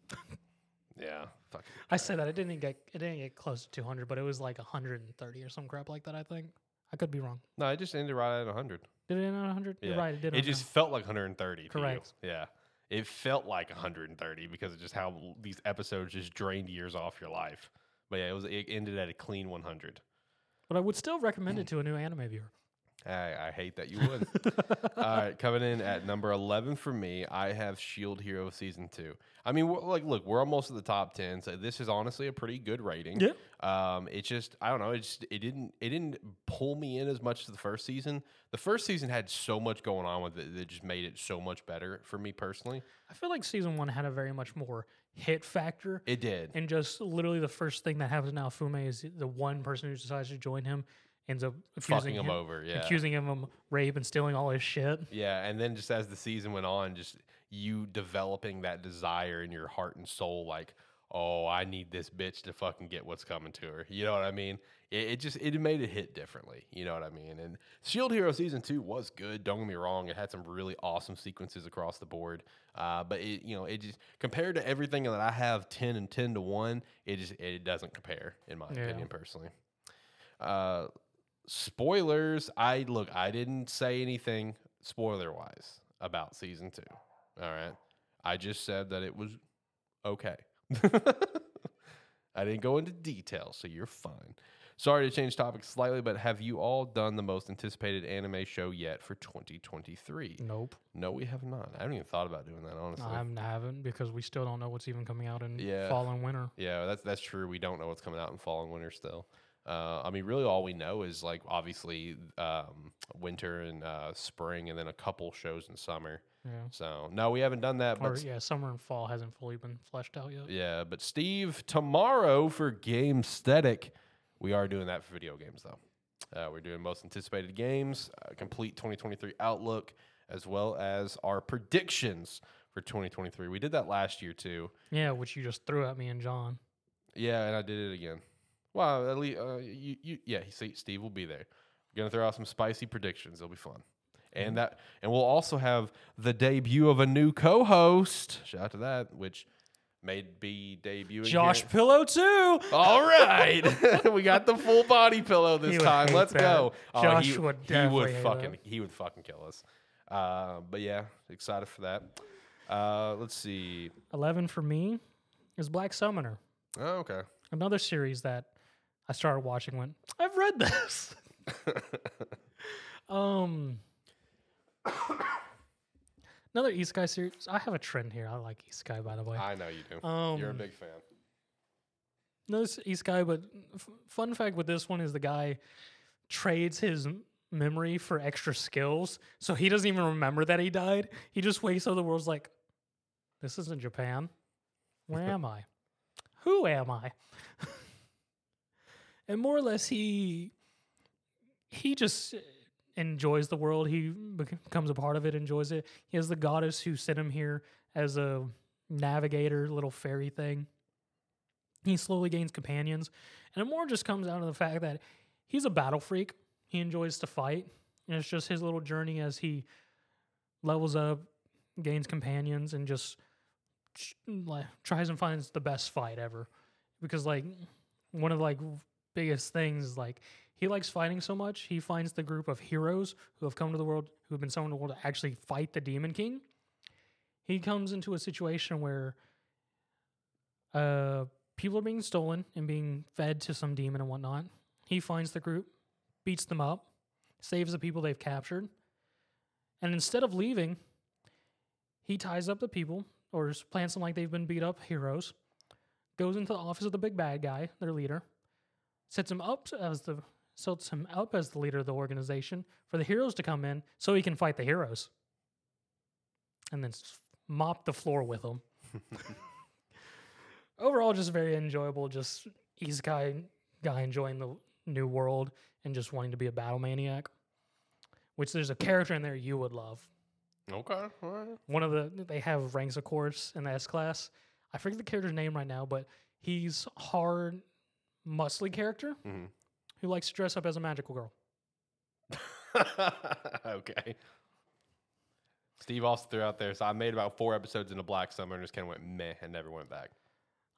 Yeah. Fuck. I said that. It didn't get it didn't get close to two hundred, but it was like one hundred thirty or some crap like that, I think. I could be wrong. No, it just ended right at one hundred. Did it end at one hundred? Yeah. You're right, it did. It just felt like one hundred thirty. Correct. Yeah. It felt like one hundred thirty because of just how these episodes just drained years off your life. But yeah, it was. It ended at a clean one hundred. But I would still recommend it to a new anime viewer. I, I hate that you would. All right, coming in at number eleven for me, I have Shield Hero Season two. I mean, we're, like, look, we're almost at the top ten, so this is honestly a pretty good rating. Yeah. Um, it just, I don't know, it just, it didn't, it didn't pull me in as much as the first season. The first season had so much going on with it that just made it so much better for me personally. I feel like season one had a very much more hit factor. It did. And just literally the first thing that happens now, Fume is the one person who decides to join him ends up fucking him, him over, yeah, accusing him of rape and stealing all his shit. Yeah, and then just as the season went on, just you developing that desire in your heart and soul, like, oh, I need this bitch to fucking get what's coming to her. You know what I mean? It, it just, it made it hit differently. You know what I mean? And Shield Hero Season two was good. Don't get me wrong. It had some really awesome sequences across the board. Uh, but, it, you know, it just, compared to everything that I have ten and ten to one, it just, it doesn't compare, in my yeah. opinion, personally. Uh, spoilers. I, look, I didn't say anything spoiler-wise about Season two. All right? I just said that it was okay. I didn't go into detail, so you're fine. Sorry to change topics slightly, but have you all done the most anticipated anime show yet for twenty twenty-three? Nope. No, we have not. I haven't even thought about doing that, honestly. I haven't, because we still don't know what's even coming out in yeah. fall and winter. Yeah, that's that's true. We don't know what's coming out in fall and winter still. Uh, I mean, really all we know is, like, obviously um, winter and uh, spring, and then a couple shows in summer. Yeah. So, no, we haven't done that. Or, but yeah, summer and fall hasn't fully been fleshed out yet. Yeah, but Steve, tomorrow for GameStatic, we are doing that for video games, though. Uh, we're doing most anticipated games, uh, complete twenty twenty-three outlook, as well as our predictions for twenty twenty-three. We did that last year, too. Yeah, which you just threw at me and John. Yeah, and I did it again. Well, at least, uh, you, you, yeah, see, Steve will be there. We're going to throw out some spicy predictions. It'll be fun. And that, and we'll also have the debut of a new co-host. Shout out to that, which may be debuting. Josh here. Pillow too. All right, we got the full body pillow this he time. Let's that. go. Josh oh, he, would definitely he would fucking that. he would fucking kill us. Uh, but yeah, excited for that. Uh, let's see. Eleven for me is Black Summoner. Oh, okay. Another series that I started watching when I've read this. um. Another Isekai series. I have a trend here. I like Isekai, by the way. I know you do. Um, You're a big fan. No, it's Isekai, but f- fun fact with this one is the guy trades his m- memory for extra skills, so he doesn't even remember that he died. He just wakes up, the world's like, this isn't Japan. Where am I? Who am I? And more or less, he he just... enjoys the world. He becomes a part of it, enjoys it. He has the goddess who sent him here as a navigator, little fairy thing. He slowly gains companions. And it more just comes out of the fact that he's a battle freak. He enjoys to fight. And it's just his little journey as he levels up, gains companions, and just tries and finds the best fight ever. Because, like, one of the, like, biggest things is, like, he likes fighting so much, he finds the group of heroes who have come to the world, who have been summoned to the world to actually fight the Demon King. He comes into a situation where uh, people are being stolen and being fed to some demon and whatnot. He finds the group, beats them up, saves the people they've captured, and instead of leaving, he ties up the people, or plants them like they've been beat up heroes, goes into the office of the big bad guy, their leader, sets him up as the... sets him up as the leader of the organization for the heroes to come in so he can fight the heroes. And then mop the floor with them. Overall, just very enjoyable. Just Isekai guy enjoying the new world and just wanting to be a battle maniac. Which there's a character in there you would love. Okay. All right. One of the... They have ranks, of course, in the S-class. I forget the character's name right now, but he's hard, muscly character. Mm-hmm. Who likes to dress up as a magical girl. Okay. Steve also threw out there, so I made about four episodes into Black Summer and just kind of went meh and never went back.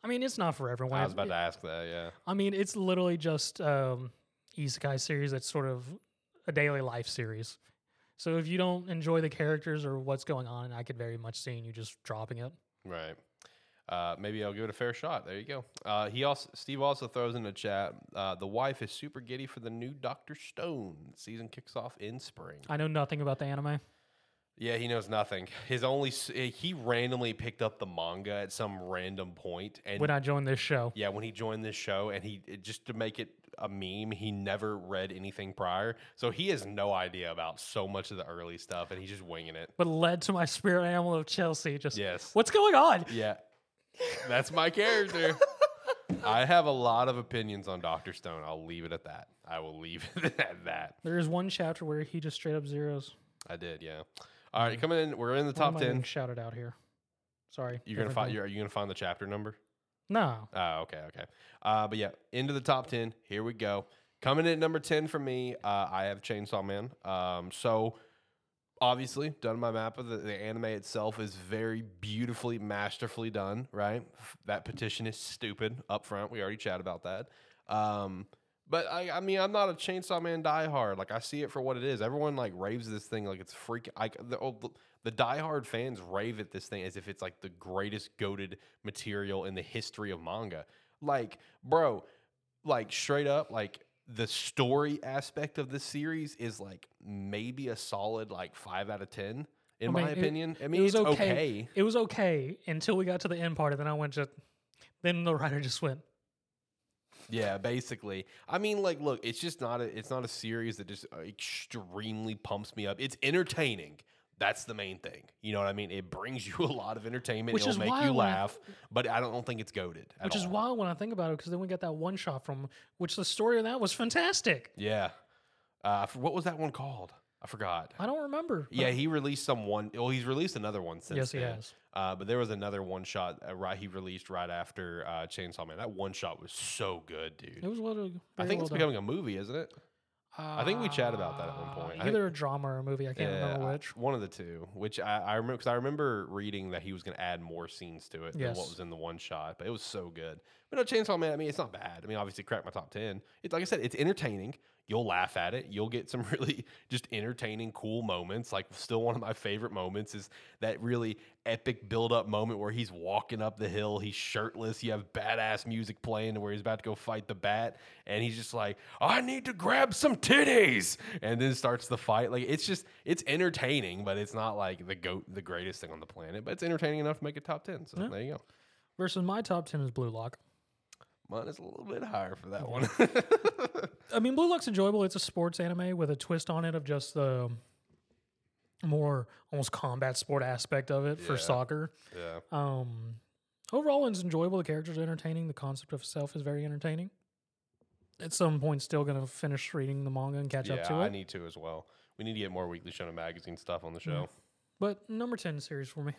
I mean, it's not for everyone. I was about it, to ask that, yeah. I mean, it's literally just um, Isekai series that's sort of a daily life series. So if you don't enjoy the characters or what's going on, I could very much see you just dropping it. Right. Uh, maybe I'll give it a fair shot. There you go. Uh, he also Steve also throws in the chat, uh, the wife is super giddy for the new Doctor Stone. The season kicks off in spring. I know nothing about the anime. Yeah, he knows nothing. His only he randomly picked up the manga at some random point. And when I joined this show, yeah, when he joined this show, and he it, just to make it a meme, he never read anything prior, so he has no idea about so much of the early stuff, and he's just winging it. But led to my spirit animal of Chelsea. Just yes, what's going on? Yeah. That's my character. I have a lot of opinions on Doctor Stone. I'll leave it at that. I will leave it at that. There is one chapter where he just straight up zeros. I did, yeah. All mm-hmm. right, coming in. We're in the Why top am I ten. Being shouted out here. Sorry. You're gonna find. Are you gonna find the chapter number? No. Oh, okay, okay. Uh, but yeah, into the top ten. Here we go. Coming in at number ten for me, uh, I have Chainsaw Man. Um, so obviously, done my map of the, the anime itself is very beautifully, masterfully done, right? That petition is stupid up front. We already chatted about that. Um, but I, I mean, I'm not a Chainsaw Man diehard. Like, I see it for what it is. Everyone like raves this thing like it's freaking. I, the, oh, the, the diehard fans rave at this thing as if it's like the greatest goated material in the history of manga. Like, bro, like straight up, like the story aspect of this series is like maybe a solid like five out of ten in I mean, my it, opinion. I mean, it was it's okay. okay. It was okay until we got to the end part, and then I went to, then the writer just went. Yeah, basically. I mean, like, look, it's just not a, it's not a series that just extremely pumps me up. It's entertaining. That's the main thing. You know what I mean? It brings you a lot of entertainment. Which It'll is make why you laugh, I, but I don't think it's goated. Which all. is wild when I think about it, because then we got that one shot from, which the story of that was fantastic. Yeah. Uh, what was that one called? I forgot. I don't remember. Yeah, he released some one. Well, he's released another one since Yes, then. he has. Uh, but there was another one shot uh, right he released right after uh, Chainsaw Man. That one shot was so good, dude. It was well done. I think well it's done. becoming a movie, isn't it? Uh, I think we chatted about that at one point. Either think, a drama or a movie. I can't yeah, remember which. One of the two, which I, I remember because I remember reading that he was going to add more scenes to it yes. than what was in the one shot. But it was so good. But no, Chainsaw Man, I mean, it's not bad. I mean, obviously, cracked my top ten. It's like I said, it's entertaining. You'll laugh at it. You'll get some really just entertaining, cool moments. Like, still one of my favorite moments is that really epic build-up moment where he's walking up the hill. He's shirtless. You have badass music playing where he's about to go fight the bat. And he's just like, I need to grab some titties. And then starts the fight. Like, it's just, it's entertaining, but it's not like the goat, the greatest thing on the planet. But it's entertaining enough to make it top ten. So yeah. there you go. Versus my top ten is Blue Lock. Mine is a little bit higher for that one. I mean, Blue Lock's enjoyable. It's a sports anime with a twist on it of just the more almost combat sport aspect of it yeah. for soccer. Yeah. Um, overall, it's enjoyable. The characters are entertaining. The concept of itself is very entertaining. At some point, still going to finish reading the manga and catch yeah, up to it. Yeah, I need to as well. We need to get more Weekly Shonen Magazine stuff on the show. Mm. But number ten series for me.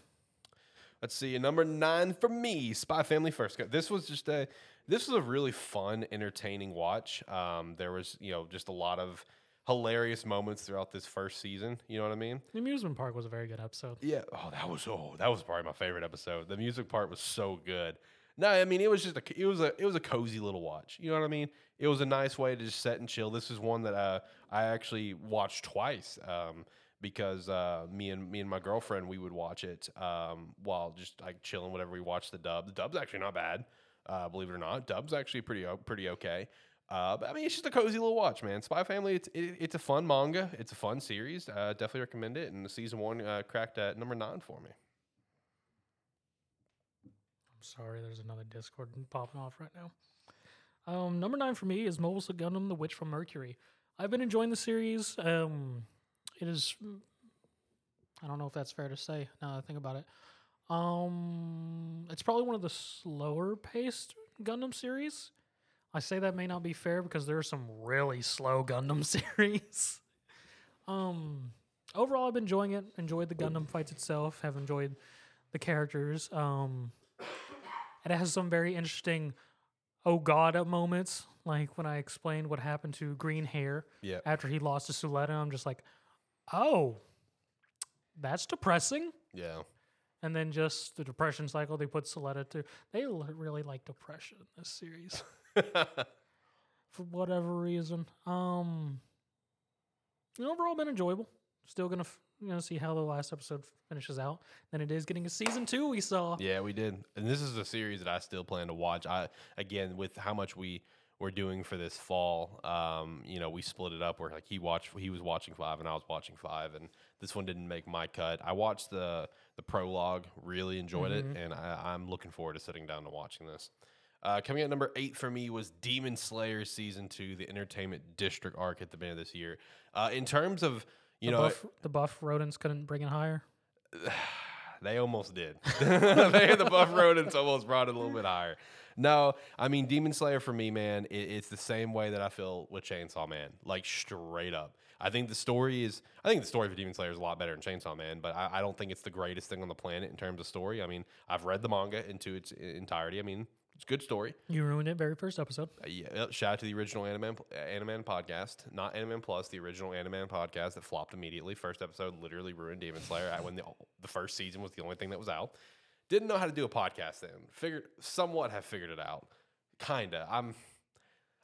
Let's see, number nine for me, Spy Family first. This was just a, this was a really fun, entertaining watch. Um, there was, you know, just a lot of hilarious moments throughout this first season. You know what I mean? The amusement park was a very good episode. Yeah. Oh, that was oh, that was probably my favorite episode. The music part was so good. No, I mean it was just a, it was a, it was a cozy little watch. You know what I mean? It was a nice way to just sit and chill. This is one that uh, I actually watched twice. Um, Because uh, me and me and my girlfriend, we would watch it um, while just like chilling. Whatever we watch the dub, the dub's actually not bad, uh, believe it or not. Dub's actually pretty pretty okay. Uh, but I mean, it's just a cozy little watch, man. Spy Family, it's it, it's a fun manga. It's a fun series. Uh, definitely recommend it. And the season one uh, cracked at number nine for me. I'm sorry, there's another Discord popping off right now. Um, number nine for me is Mobile Suit Gundam: The Witch from Mercury. I've been enjoying the series. Um, It is, I don't know if that's fair to say, now that I think about it. Um, it's probably one of the slower-paced Gundam series. I say that may not be fair because there are some really slow Gundam series. um, overall, I've been enjoying it. Enjoyed the Gundam fights itself. Have enjoyed the characters. Um, it has some very interesting oh god moments. Like when I explained what happened to Green Hair yep. after he lost to Suleta. I'm just like, oh, that's depressing. Yeah. And then just the depression cycle they put Suleta to. They l- really like depression in this series. For whatever reason. Um, you know, overall been enjoyable. Still going to f- you know see how the last episode f- finishes out. Then it is getting a season two we saw. Yeah, we did. And this is a series that I still plan to watch. I Again, with how much we... we're doing for this fall. Um, you know, we split it up where like he watched, he was watching five and I was watching five, and this one didn't make my cut. I watched the the prologue, really enjoyed mm-hmm. it, and I, I'm looking forward to sitting down and watching this. Uh, coming at number eight for me was Demon Slayer season two, the Entertainment District arc at the end of this year. Uh, in terms of you the know, buff, the buff rodents couldn't bring it higher. They almost did. they the buff rodents almost brought it a little bit higher. No, I mean, Demon Slayer for me, man, it, it's the same way that I feel with Chainsaw Man, like straight up. I think the story is, I think the story for Demon Slayer is a lot better than Chainsaw Man, but I, I don't think it's the greatest thing on the planet in terms of story. I mean, I've read the manga into its entirety. I mean, It's a good story. You ruined it very first episode. Uh, yeah, shout out to the original Anime Anime Podcast, not Anime Plus, the original Anime Podcast that flopped immediately. First episode literally ruined Demon Slayer when the, the first season was the only thing that was out. Didn't know how to do a podcast then. Figured somewhat have figured it out. Kinda. I'm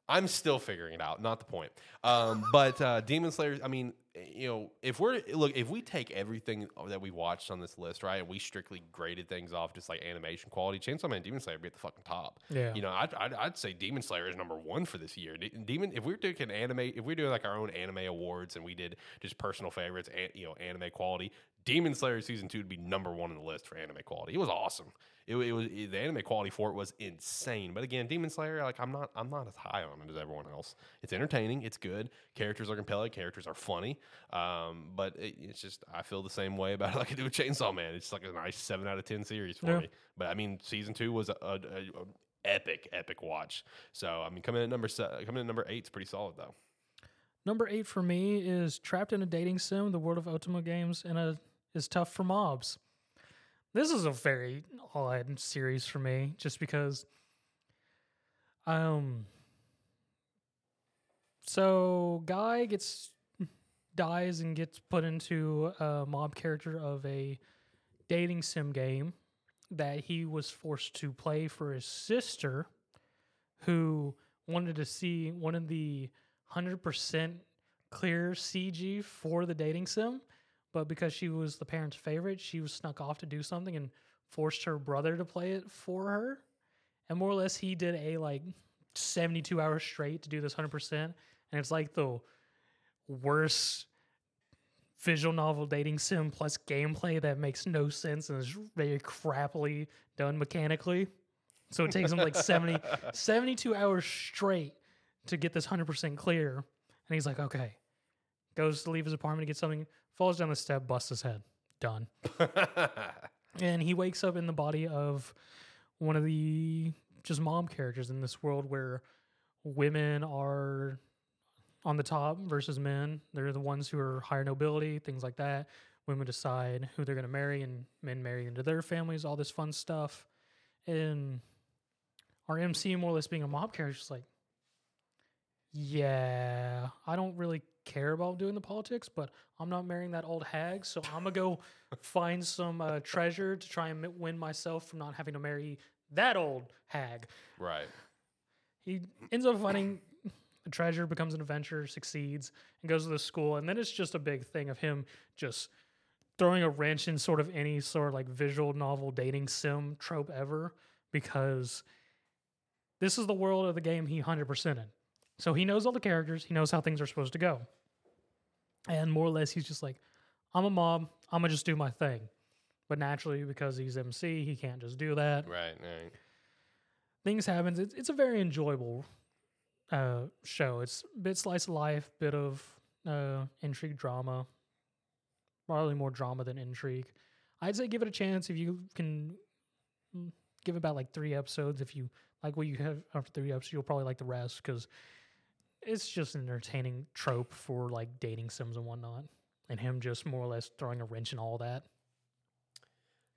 I'm still figuring it out. Not the point. Um, but uh, Demon Slayer. I mean, you know, if we're look, if we take everything that we watched on this list, right, and we strictly graded things off just like animation quality, Chainsaw Man, Demon Slayer would be at the fucking top. Yeah. You know, I'd, I'd I'd say Demon Slayer is number one for this year. Demon. If we're doing anime, if we're doing like our own anime awards, and we did just personal favorites, and you know, anime quality. Demon Slayer season two would be number one on the list for anime quality. It was awesome. It, it was it, the anime quality for it was insane. But again, Demon Slayer, like I'm not I'm not as high on it as everyone else. It's entertaining. It's good. Characters are compelling. Characters are funny. Um, but it, it's just I feel the same way about it like I do with Chainsaw Man. It's like a nice seven out of ten series for yeah. me. But I mean, season two was a, a, a, a epic epic watch. So I mean, coming in at number se- coming in at number eight is pretty solid though. Number eight for me is Trapped in a Dating Sim: The World of Ultima Games and a. Is Tough for Mobs. This is a very odd series for me, just because. Um. So guy gets dies and gets put into a mob character of a dating sim game that he was forced to play for his sister, who wanted to see one of the one hundred percent clear C G for the dating sim. But because she was the parents' favorite, she was snuck off to do something and forced her brother to play it for her. And more or less, he did a, like, seventy-two hours straight to do this one hundred percent. And it's, like, the worst visual novel dating sim plus gameplay that makes no sense and is very crappily done mechanically. So it takes him, like, seventy, seventy-two hours straight to get this one hundred percent clear. And he's like, okay. Goes to leave his apartment to get something, falls down the step, busts his head. Done. And he wakes up in the body of one of the just mom characters in this world where women are on the top versus men. They're the ones who are higher nobility, things like that. Women decide who they're going to marry, and men marry into their families, all this fun stuff. And our M C, more or less being a mob character, is like, yeah, I don't really care about doing the politics, but I'm not marrying that old hag, so I'm gonna go find some uh, treasure to try and win myself from not having to marry that old hag. Right. He ends up finding the treasure, becomes an adventurer, succeeds, and goes to the school, and then it's just a big thing of him just throwing a wrench in sort of any sort of like visual novel dating sim trope ever, because this is the world of the game he one hundred percented. So he knows all the characters. He knows how things are supposed to go. And more or less, he's just like, I'm a mob. I'm going to just do my thing. But naturally, because he's M C, he can't just do that. Right, right. Things happen. It's, it's a very enjoyable uh, show. It's a bit slice of life, bit of uh, intrigue drama. Probably more drama than intrigue. I'd say give it a chance if you can give about like three episodes. If you like what you have after three episodes, you'll probably like the rest because... It's just an entertaining trope for, like, dating sims and whatnot. And him just more or less throwing a wrench and all that.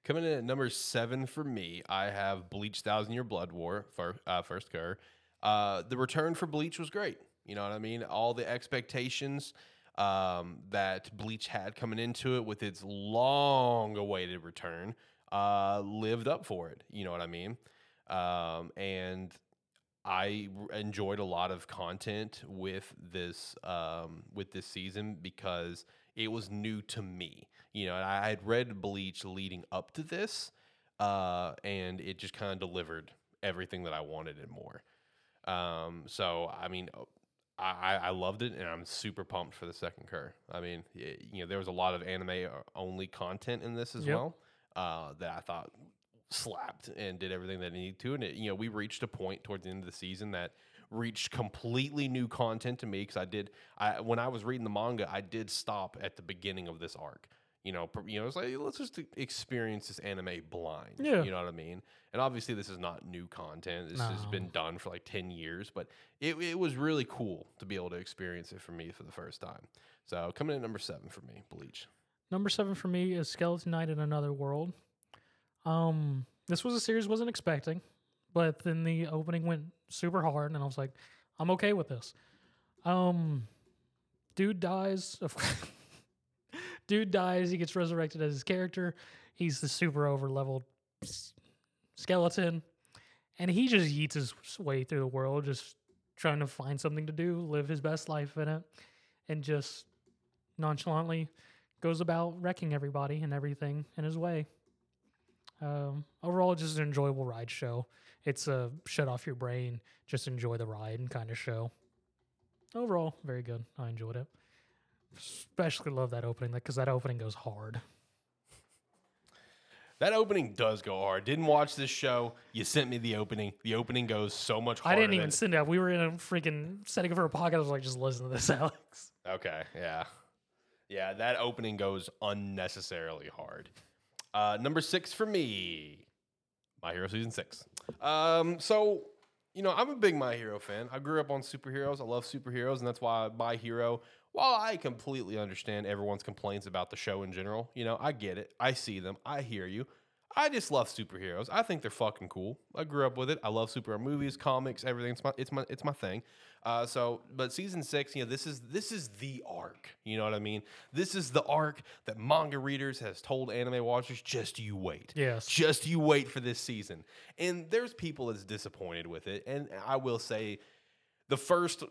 Coming in at number seven for me, I have Bleach Thousand Year Blood War, first, uh, first cur. Uh, the return for Bleach was great. You know what I mean? All the expectations um, that Bleach had coming into it with its long-awaited return uh, lived up for it. You know what I mean? Um, and... I enjoyed a lot of content with this um, with this season because it was new to me. You know, and I had read Bleach leading up to this, uh, and it just kind of delivered everything that I wanted and more. Um, so, I mean, I, I loved it, and I'm super pumped for the second cur. I mean, it, you know, there was a lot of anime-only content in this as yep. well uh, that I thought... slapped and did everything that it needed to, and it, you know, we reached a point towards the end of the season that reached completely new content to me because I did. I when I was reading the manga, I did stop at the beginning of this arc. You know, you know, it's like let's just experience this anime blind. Yeah. You know what I mean? And obviously, this is not new content. This no. has been done for like ten years, but it it was really cool to be able to experience it for me for the first time. So coming in at number seven for me, Bleach. Number seven for me is Skeleton Knight in Another World. Um, this was a series I wasn't expecting, But then the opening went super hard, and I was like, I'm okay with this. Um, dude dies. Dude dies. He gets resurrected as his character. He's the super over-leveled skeleton. And he just yeets his way through the world, just trying to find something to do, live his best life in it, and just nonchalantly goes about wrecking everybody and everything in his way. Um, overall, just an enjoyable ride show. It's a shut off your brain, just enjoy the ride and kind of show. Overall, very good. I enjoyed it. Especially love that opening, because that opening goes hard. That opening does go hard. Didn't watch this show. You sent me the opening. The opening goes so much harder. I didn't even than... send it. We were in a freaking setting for a podcast. I was like, just listen to this, Alex. Okay, yeah. Yeah, that opening goes unnecessarily hard. Uh, number six for me, My Hero Season six. Um, so, you know, I'm a big My Hero fan. I grew up on superheroes. I love superheroes, and that's why My Hero... While I completely understand everyone's complaints about the show in general, you know, I get it. I see them. I hear you. I just love superheroes. I think they're fucking cool. I grew up with it. I love superhero movies, comics, everything. It's my, it's my, it's my thing. Uh, so, but season six, you know, this is this is the arc. You know what I mean? This is the arc that manga readers has told anime watchers, just you wait. Yes. Just you wait for this season. And there's people that's disappointed with it. And I will say, the first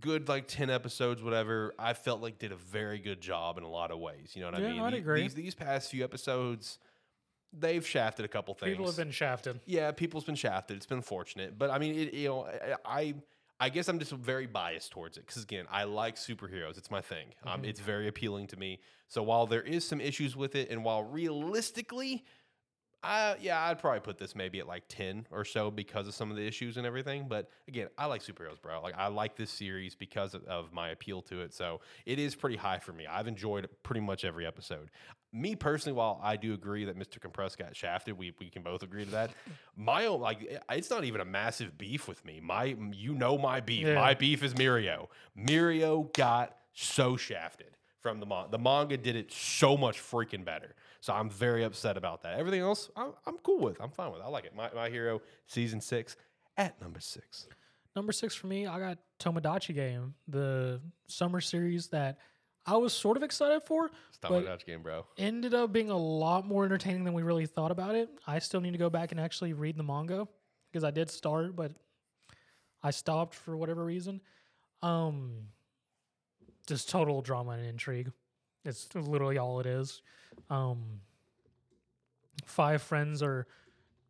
good like ten episodes, whatever, I felt like did a very good job in a lot of ways. You know what yeah, I mean? I'd the, agree. These, these past few episodes, they've shafted a couple things. People have been shafted. Yeah, people's been shafted. It's been fortunate, but I mean, it, you know, I I guess I'm just very biased towards it because again, I like superheroes. It's my thing. Mm-hmm. Um, it's very appealing to me. So while there is some issues with it, and while realistically, I yeah, I'd probably put this maybe at like ten or so because of some of the issues and everything. But again, I like superheroes, bro. Like I like this series because of, of my appeal to it. So it is pretty high for me. I've enjoyed pretty much every episode. Me personally, while I do agree that Mister Compress got shafted, we we can both agree to that. My own, like, it's not even a massive beef with me. My, you know, my beef. Yeah. My beef is Mirio. Mirio got so shafted from the manga. The manga did it so much freaking better. So I'm very upset about that. Everything else, I'm, I'm cool with. I'm fine with. I like it. My, my Hero Season six at number six. Number six for me, I got Tomodachi Game, the summer series that I was sort of excited for. It's Tomodachi Game, bro. Ended up being a lot more entertaining than we really thought about it. I still need to go back and actually read the manga because I did start, but I stopped for whatever reason. Um, just total drama and intrigue. It's literally all it is. Um, five friends are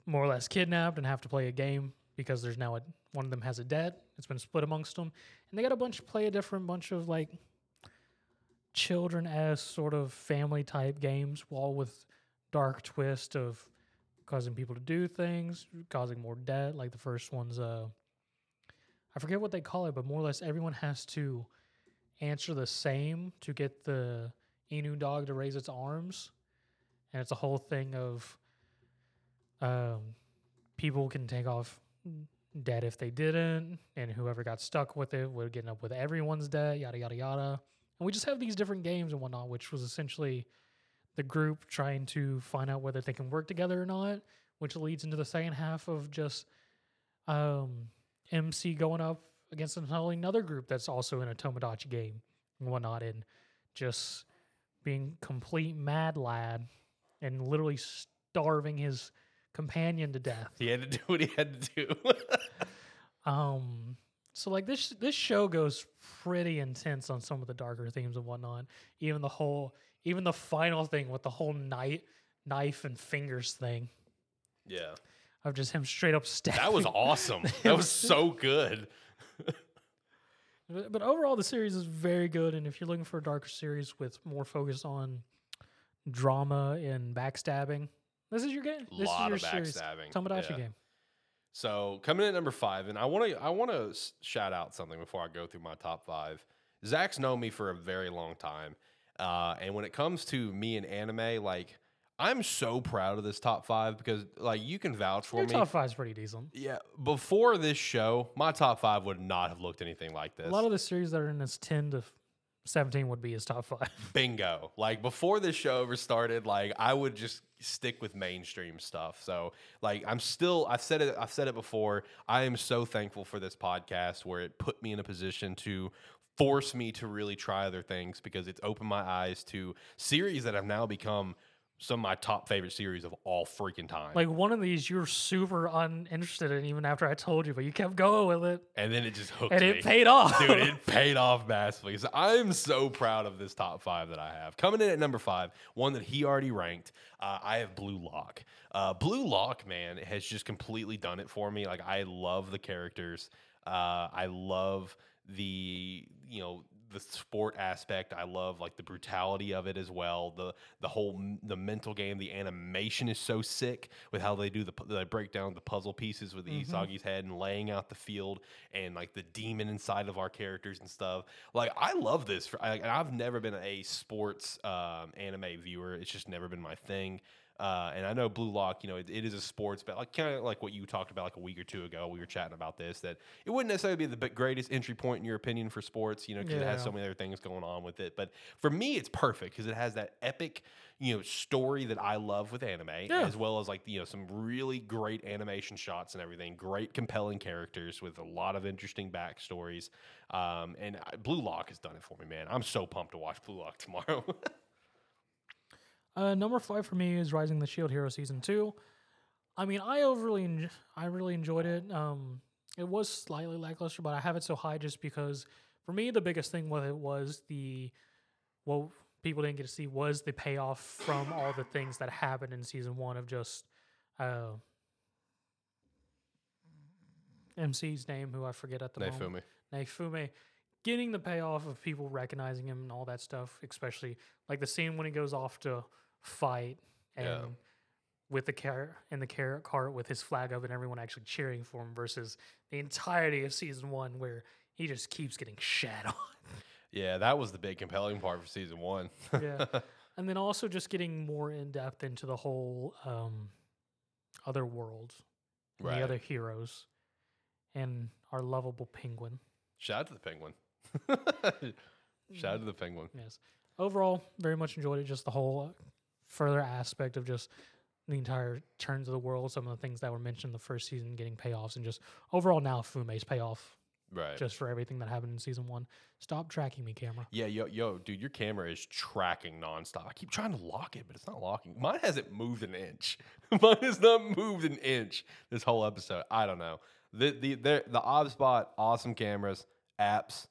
more or less kidnapped and have to play a game because there's now a, one of them has a debt. It's been split amongst them, and they got a bunch of play a different bunch of like children-esque sort of family type games, all with dark twist of causing people to do things, causing more debt. Like the first one's, uh, I forget what they call it, but more or less everyone has to answer the same to get the Inu dog to raise its arms, and it's a whole thing of um, people can take off debt if they didn't, and whoever got stuck with it would get up with everyone's debt, yada, yada, yada. And we just have these different games and whatnot, which was essentially the group trying to find out whether they can work together or not, which leads into the second half of just um, M C going up against another group that's also in a Tomodachi game and whatnot, and just being complete mad lad and literally starving his companion to death. He had to do what he had to do. um, so like this, this show goes pretty intense on some of the darker themes and whatnot. Even the whole, even the final thing with the whole knife, knife and fingers thing. Yeah, of just him straight up stabbing. That was awesome. That was so good. But overall, the series is very good, and if you're looking for a darker series with more focus on drama and backstabbing, this is your game. This lot is your of backstabbing. Series. Tomodachi yeah. Game. So coming in at number five, and I want to I want to shout out something before I go through my top five. Zach's known me for a very long time, uh, and when it comes to me and anime, like, I'm so proud of this top five because, like, you can vouch for Your me. Your top five is pretty decent. Yeah. Before this show, my top five would not have looked anything like this. A lot of the series that are in this ten to seventeen would be his top five. Bingo. Like, before this show ever started, like, I would just stick with mainstream stuff. So, like, I'm still, I've said it, I've said it before, I am so thankful for this podcast where it put me in a position to force me to really try other things, because it's opened my eyes to series that have now become some of my top favorite series of all freaking time. Like, one of these you're super uninterested in even after I told you, but you kept going with it. And then it just hooked and me. And it paid off. Dude, it paid off massively. So I'm so proud of this top five that I have. Coming in at number five, one that he already ranked, uh, I have Blue Lock. Uh, Blue Lock, man, has just completely done it for me. Like, I love the characters. Uh, I love the, you know, the sport aspect. I love, like, the brutality of it as well. The the whole the mental game, the animation is so sick with how they do the they break down the puzzle pieces with mm-hmm. Isagi's head and laying out the field and, like, the demon inside of our characters and stuff. Like, I love this. For, I, I've never been a sports um, anime viewer. It's just never been my thing. Uh, and I know Blue Lock, you know, it, it is a sports, but like kind of like what you talked about like a week or two ago, we were chatting about this, that it wouldn't necessarily be the greatest entry point in your opinion for sports, you know, because yeah. it has so many other things going on with it. But for me, it's perfect because it has that epic, you know, story that I love with anime, yeah. as well as like, you know, some really great animation shots and everything, great compelling characters with a lot of interesting backstories. Um, and I, Blue Lock has done it for me, man. I'm so pumped to watch Blue Lock tomorrow. Uh, number five for me is Rising the Shield Hero Season two. I mean, I overly, en- I really enjoyed it. Um, it was slightly lackluster, but I have it so high just because, for me, the biggest thing with it was the, well, people didn't get to see was the payoff from all the things that happened in Season one of just uh, M C's name, who I forget at the Nefumi. moment. Nefumi. Getting the payoff of people recognizing him and all that stuff, especially like the scene when he goes off to fight and yeah. with the carrot and the carrot cart with his flag up and everyone actually cheering for him versus the entirety of season one where he just keeps getting shat on. Yeah, that was the big compelling part for season one. yeah. And then also just getting more in depth into the whole um, other world, right. The other heroes, and our lovable penguin. Shout out to the penguin. Shout out to the penguin. Yes. Overall, very much enjoyed it. Just the whole further aspect of just the entire turns of the world, some of the things that were mentioned in the first season, getting payoffs, and just overall now Fume's payoff. Right. Just for everything that happened in season one. Stop tracking me, camera. Yeah, yo, yo, dude, your camera is tracking nonstop. I keep trying to lock it, but it's not locking. Mine hasn't moved an inch. Mine has not moved an inch this whole episode. I don't know. The the the, the OBSBot, awesome cameras, apps.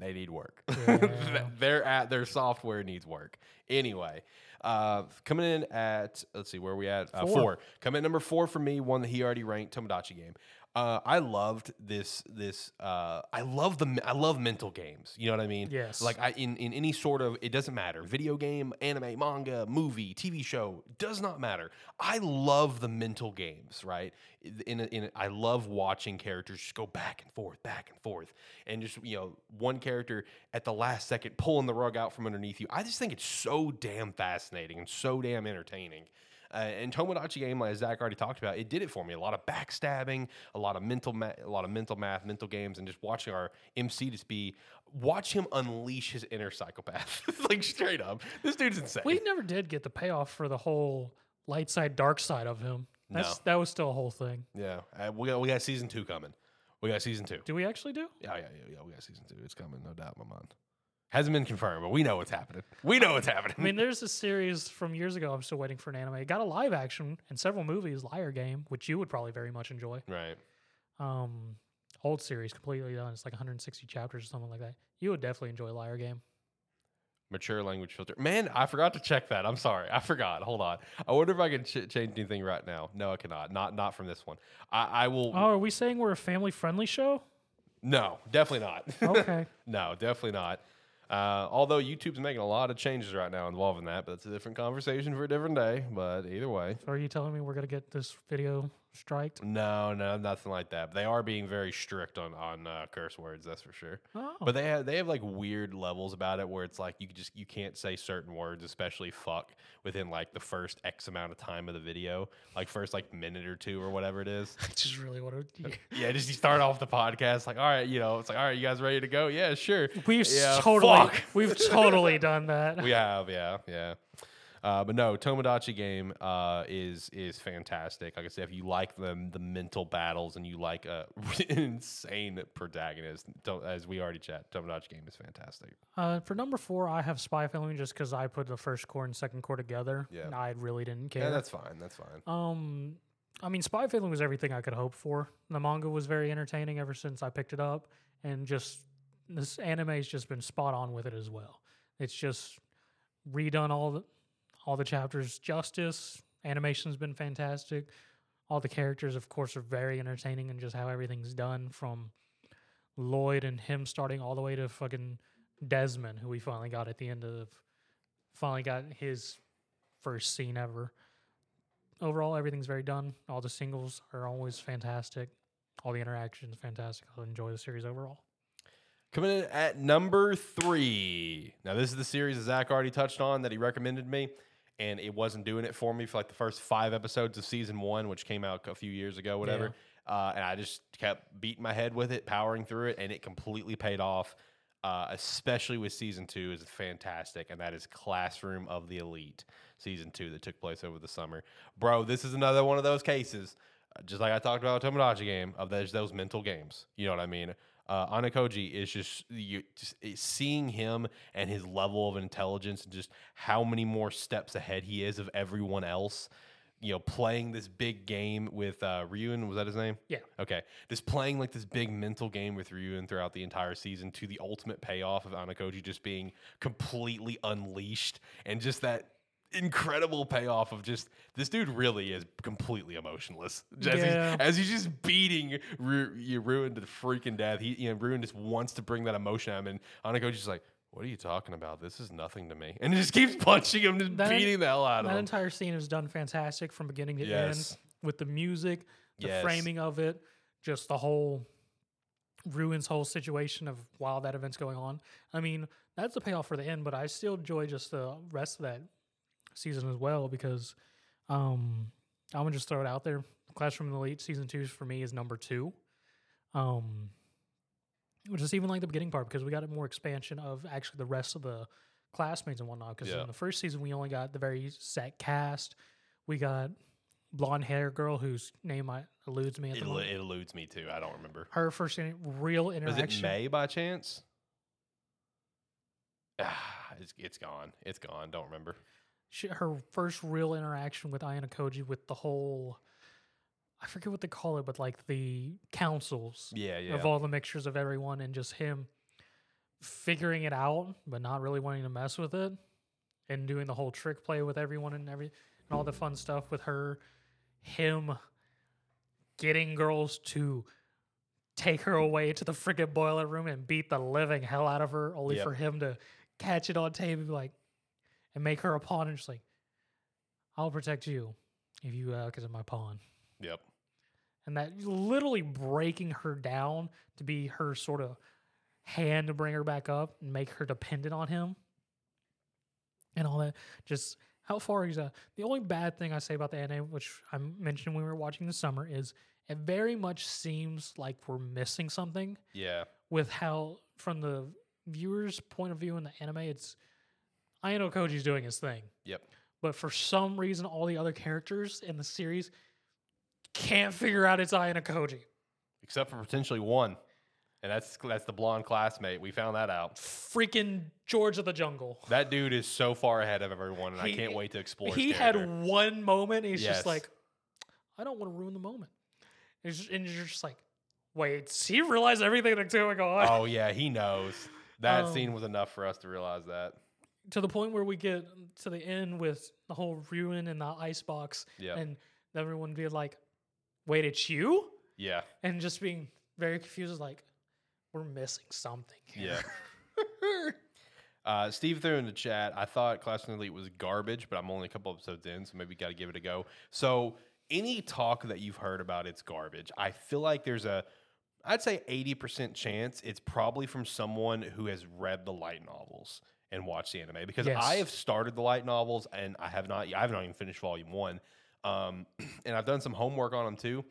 They need work. Yeah. Their at their software needs work. Anyway, uh, coming in at let's see where are we at uh, four. four. Coming in number four for me, one that he already ranked, Tomodachi Game. Uh, I loved this. This uh, I love the I love mental games. You know what I mean? Yes. Like I in, in any sort of it doesn't matter. Video game, anime, manga, movie, T V show does not matter. I love the mental games. Right? In a, in a, I love watching characters just go back and forth, back and forth, and just you know one character at the last second pulling the rug out from underneath you. I just think it's so damn fascinating and so damn entertaining. Uh, and Tomodachi Game, like Zach already talked about, it did it for me. A lot of backstabbing, a lot of mental, ma- a lot of mental math, mental games, and just watching our M C just be watch him unleash his inner psychopath, like straight up. This dude's insane. We never did get the payoff for the whole light side, dark side of him. That's, no, that was still a whole thing. Yeah, uh, we got we got season two coming. We got season two. Do we actually do? Yeah, yeah, yeah, yeah. We got season two. It's coming, no doubt in my mind. Hasn't been confirmed, but we know what's happening. We know what's happening. I mean, there's a series from years ago I'm still waiting for an anime. It got a live action and several movies, Liar Game, which you would probably very much enjoy. Right. Um, old series, completely done. It's like one hundred sixty chapters or something like that. You would definitely enjoy Liar Game. Mature language filter. Man, I forgot to check that. I'm sorry. I forgot. Hold on. I wonder if I can ch- change anything right now. No, I cannot. Not not from this one. I, I will... Oh, are we saying we're a family-friendly show? No, definitely not. Okay. No, definitely not. Uh, although YouTube's making a lot of changes right now involving that, but it's a different conversation for a different day. But either way, so are you telling me we're gonna get this video striked? No, no, nothing like that. But they are being very strict on on uh, curse words, that's for sure. Oh. But they have they have like weird levels about it where it's like you just you can't say certain words, especially fuck, within like the first X amount of time of the video, like first like minute or two or whatever it is. I just really want to. Yeah, just you start off the podcast like, all right, you know, it's like, all right, you guys ready to go? Yeah, sure. We've yeah, totally. fuck. We've totally done that. We have, yeah, yeah. Uh, but no, Tomodachi Game uh, is is fantastic. Like I said, if you like the the mental battles and you like a insane protagonist, as we already chat, Tomodachi Game is fantastic. Uh, for number four, I have Spy Family just because I put the first core and second core together. Yeah, and I really didn't care. Yeah, that's fine. That's fine. Um, I mean, Spy Family was everything I could hope for. The manga was very entertaining ever since I picked it up, and just this anime's just been spot on with it as well. It's just redone all the. All the chapters, justice, animation's been fantastic. All the characters, of course, are very entertaining, and just how everything's done from Lloyd and him starting all the way to fucking Desmond, who we finally got at the end of, finally got his first scene ever. Overall, everything's very done. All the singles are always fantastic. All the interactions, fantastic. I enjoy the series overall. Coming in at number three. Now, this is the series that Zach already touched on that he recommended me. And it wasn't doing it for me for like the first five episodes of season one, which came out a few years ago, whatever. Yeah. Uh, and I just kept beating my head with it, powering through it, and it completely paid off, uh, especially with season two is fantastic, and that is Classroom of the Elite, season two that took place over the summer. Bro, this is another one of those cases, uh, just like I talked about the Tomodachi Game, of those, those mental games. You know what I mean? Uh, Anakoji is just, you, just seeing him and his level of intelligence and just how many more steps ahead he is of everyone else, you know, playing this big game with uh, Ryuun, was that his name? Yeah. Okay. Just playing like this big mental game with Ryuun throughout the entire season to the ultimate payoff of Anakoji just being completely unleashed, and just that incredible payoff of just this dude really is completely emotionless as, yeah. he's, as he's just beating Ru- you Ryuun to the freaking death. He, you know, Ryuun just wants to bring that emotion out of him, and Anakoji's just like, what are you talking about? This is nothing to me. And he just keeps punching him, just that, beating the hell out of him. That entire scene is done fantastic from beginning to yes. end with the music, the yes. framing of it, just the whole Ruin's whole situation of while that event's going on. I mean, that's the payoff for the end, but I still enjoy just the rest of that season as well, because um I'm gonna just throw it out there, Classroom of the Elite season two for me is number two, um which is even like the beginning part, because we got a more expansion of actually the rest of the classmates and whatnot, because yeah. in the first season we only got the very set cast. We got blonde hair girl whose name I eludes me at the it, moment. It eludes me too. I don't remember her first in- real interaction. Was it May by chance? ah, it's, it's gone it's gone don't remember. She, her first real interaction with Ayano Koji with the whole, I forget what they call it, but like the councils yeah, yeah. of all the mixtures of everyone, and just him figuring it out but not really wanting to mess with it, and doing the whole trick play with everyone and every and all the fun stuff with her, him getting girls to take her away to the freaking boiler room and beat the living hell out of her, only yep. for him to catch it on tape and be like, and make her a pawn, and just like, I'll protect you if you uh, because of my pawn. Yep. And that literally breaking her down to be her sort of hand to bring her back up and make her dependent on him. And all that. Just how far he's at. The only bad thing I say about the anime, which I mentioned when we were watching this summer, is it very much seems like we're missing something. Yeah. With how, from the viewer's point of view in the anime, it's Ayano Koji's doing his thing. Yep. But for some reason, all the other characters in the series can't figure out it's Ayano Koji. Except for potentially one. And that's that's the blonde classmate. We found that out. Freaking George of the Jungle. That dude is so far ahead of everyone, and he, I can't wait to explore He had one moment, and he's yes. just like, I don't want to ruin the moment. And you're just, and you're just like, wait, he realized everything that's going on? Oh, yeah, he knows. That um, scene was enough for us to realize that. To the point where we get to the end with the whole Ryuun and the icebox, yep. and everyone being like, wait, it's you? Yeah. And just being very confused, like, we're missing something. Yeah. uh, Steve threw in the chat, I thought Classroom Elite was garbage, but I'm only a couple episodes in, so maybe got to give it a go. So any talk that you've heard about it's garbage, I feel like there's a, I'd say eighty percent chance it's probably from someone who has read the light novels and watch the anime, because yes. I have started the light novels and I have not, I have not even finished volume one. Um, and I've done some homework on them too.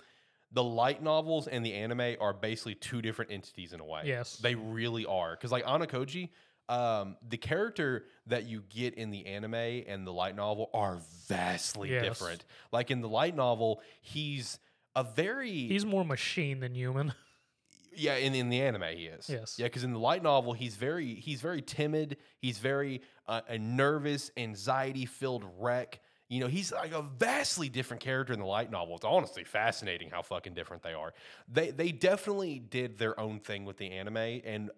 The light novels and the anime are basically two different entities in a way. Yes. They really are. Cause like Anakoji, um, the character that you get in the anime and the light novel are vastly yes. different. Like in the light novel, he's a very... He's more machine than human. Yeah, in, in the anime he is. Yes. Yeah, because in the light novel, he's very he's very timid. He's very uh, a nervous, anxiety-filled wreck. You know, he's like a vastly different character in the light novel. It's honestly fascinating how fucking different they are. They they definitely did their own thing with the anime, and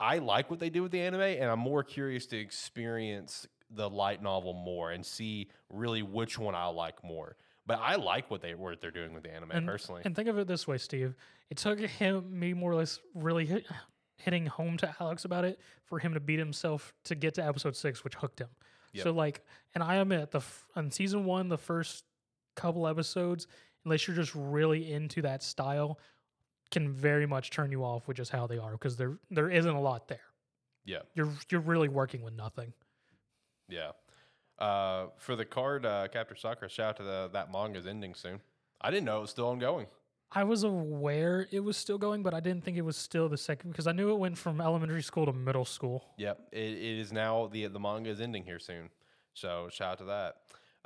I like what they do with the anime, and I'm more curious to experience the light novel more and see really which one I like more. But I like what, they, what they're doing with the anime, and, personally. And think of it this way, Steve. It took him, me more or less really hit, hitting home to Alex about it for him to beat himself to get to episode six, which hooked him. Yep. So, like, and I admit, the on season one, the first couple episodes, unless you're just really into that style, can very much turn you off with just how they are, because there there isn't a lot there. Yeah. You're, you're really working with nothing. Yeah. Uh, for the card, uh, Captain Sakura, shout out to the, that manga's ending soon. I didn't know it was still ongoing. I was aware it was still going, but I didn't think it was still the second, because I knew it went from elementary school to middle school. Yep, it, it is now, the the manga is ending here soon, so shout out to that.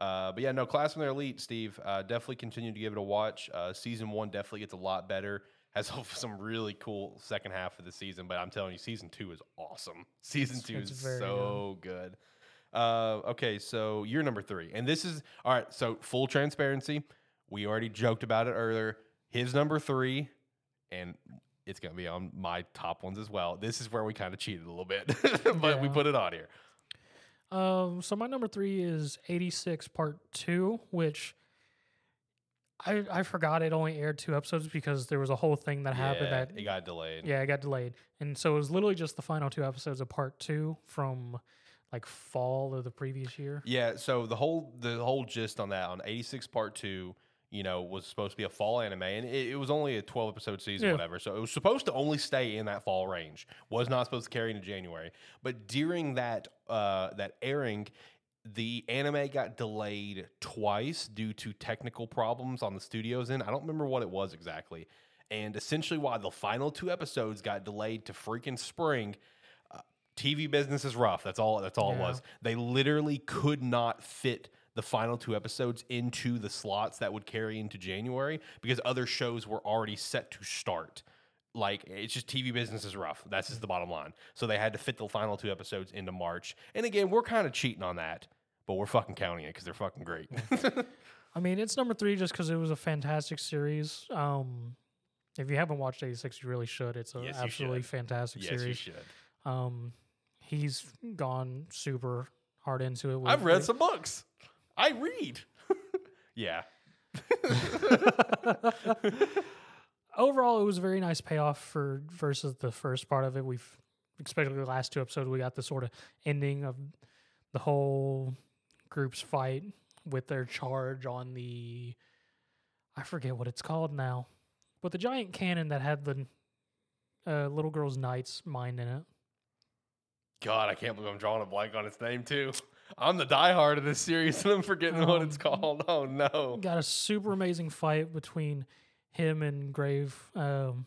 Uh, but yeah, no, Classroom of the Elite, Steve, uh, definitely continue to give it a watch. Uh, season one definitely gets a lot better. Has some really cool second half of the season, but I'm telling you, season two is awesome. Season two it's is so good. good. Uh, okay, so you're number three. And this is, all right, so full transparency. We already joked about it earlier. His number three, and it's going to be on my top ones as well. This is where we kind of cheated a little bit, but yeah. we put it on here. Um, so my number three is eighty-six Part two, which I I forgot it only aired two episodes because there was a whole thing that happened. Yeah, that it got delayed. Yeah, it got delayed. And so it was literally just the final two episodes of Part two from... Like fall of the previous year. Yeah, so the whole the whole gist on that on eighty-six Part Two, you know, was supposed to be a fall anime, and it, it was only a twelve episode season, yeah. or whatever. So it was supposed to only stay in that fall range. Was not supposed to carry into January. But during that uh, that airing, the anime got delayed twice due to technical problems on the studio's end. I don't remember what it was exactly, and essentially why the final two episodes got delayed to freaking spring. T V business is rough. That's all That's all yeah. it was. They literally could not fit the final two episodes into the slots that would carry into January because other shows were already set to start. Like, it's just T V business is rough. That's just the bottom line. So they had to fit the final two episodes into March. And again, we're kind of cheating on that, but we're fucking counting it because they're fucking great. I mean, it's number three just because it was a fantastic series. Um, if you haven't watched eighty-six, you really should. It's an yes, absolutely fantastic yes, series. Yes, you should. Um, he's gone super hard into it. With I've read it. some books. I read. yeah. Overall, it was a very nice payoff for versus the first part of it. We've, especially the last two episodes, we got the sort of ending of the whole group's fight with their charge on the, I forget what it's called now, but the giant cannon that had the uh, little girl's knight's mind in it. God, I can't believe I'm drawing a blank on its name, too. I'm the diehard of this series, and I'm forgetting um, what it's called. Oh, no. Got a super amazing fight between him and Grave. Um,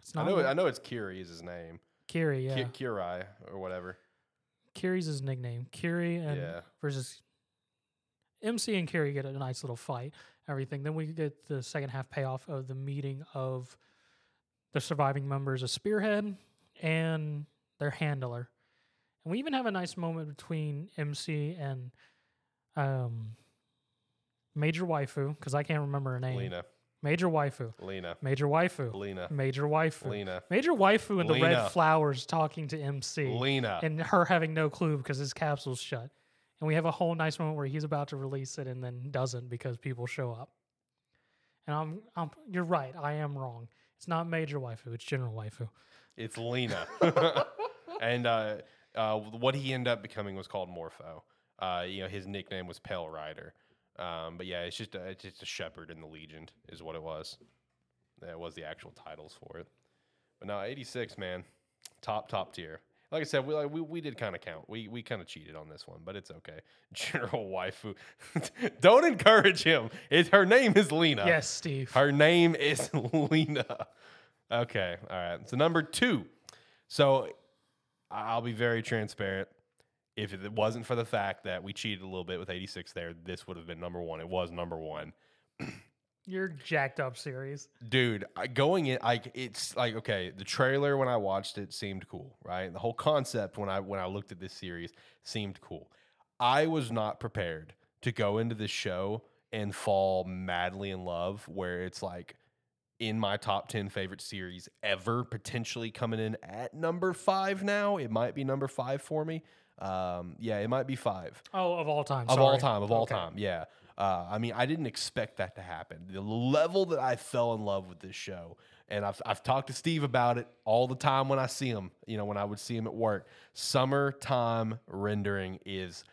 it's not I, know, I know it's Kiri is his name. Kiri, yeah. K- Kiri, or whatever. Kiri's his nickname. Kiri and yeah. versus... M C and Kiri get a nice little fight, everything. Then we get the second half payoff of the meeting of the surviving members of Spearhead and... their handler. And we even have a nice moment between M C and um, Major Waifu, because I can't remember her name. Lena. Major Waifu. Lena. Major Waifu. Lena. Major Waifu. Lena. Major Waifu and Lena. The red flowers talking to M C. Lena. And her having no clue because his capsule's shut. And we have a whole nice moment where he's about to release it and then doesn't because people show up. And I'm, I'm you're right. I am wrong. It's not Major Waifu. It's General Waifu. It's Lena. And uh, uh, what he ended up becoming was called Morpho. Uh, you know, his nickname was Pale Rider. Um, but yeah, it's just a, it's just a shepherd in the Legion is what it was. That was the actual titles for it. But no, eighty-six, man, top top tier. Like I said, we like, we, we did kind of count. We we kind of cheated on this one, but it's okay. General Waifu, don't encourage him. It, her name is Lena. Yes, Steve. Her name is Lena. Okay, all right. So number two. So I'll be very transparent. If it wasn't for the fact that we cheated a little bit with eighty-six there, this would have been number one. It was number one. You're jacked up series. Dude, I, going in, I, it's like, okay, the trailer when I watched it seemed cool, right? The whole concept when I when I looked at this series seemed cool. I was not prepared to go into this show and fall madly in love, where it's like in my top ten favorite series ever, potentially coming in at number five now. It might be number five for me. Um, yeah, it might be five. Oh, of all time. Of Sorry. all time, of all okay. time, yeah. Uh, I mean, I didn't expect that to happen. The level that I fell in love with this show, and I've I've talked to Steve about it all the time when I see him, you know, when I would see him at work. Summertime Rendering is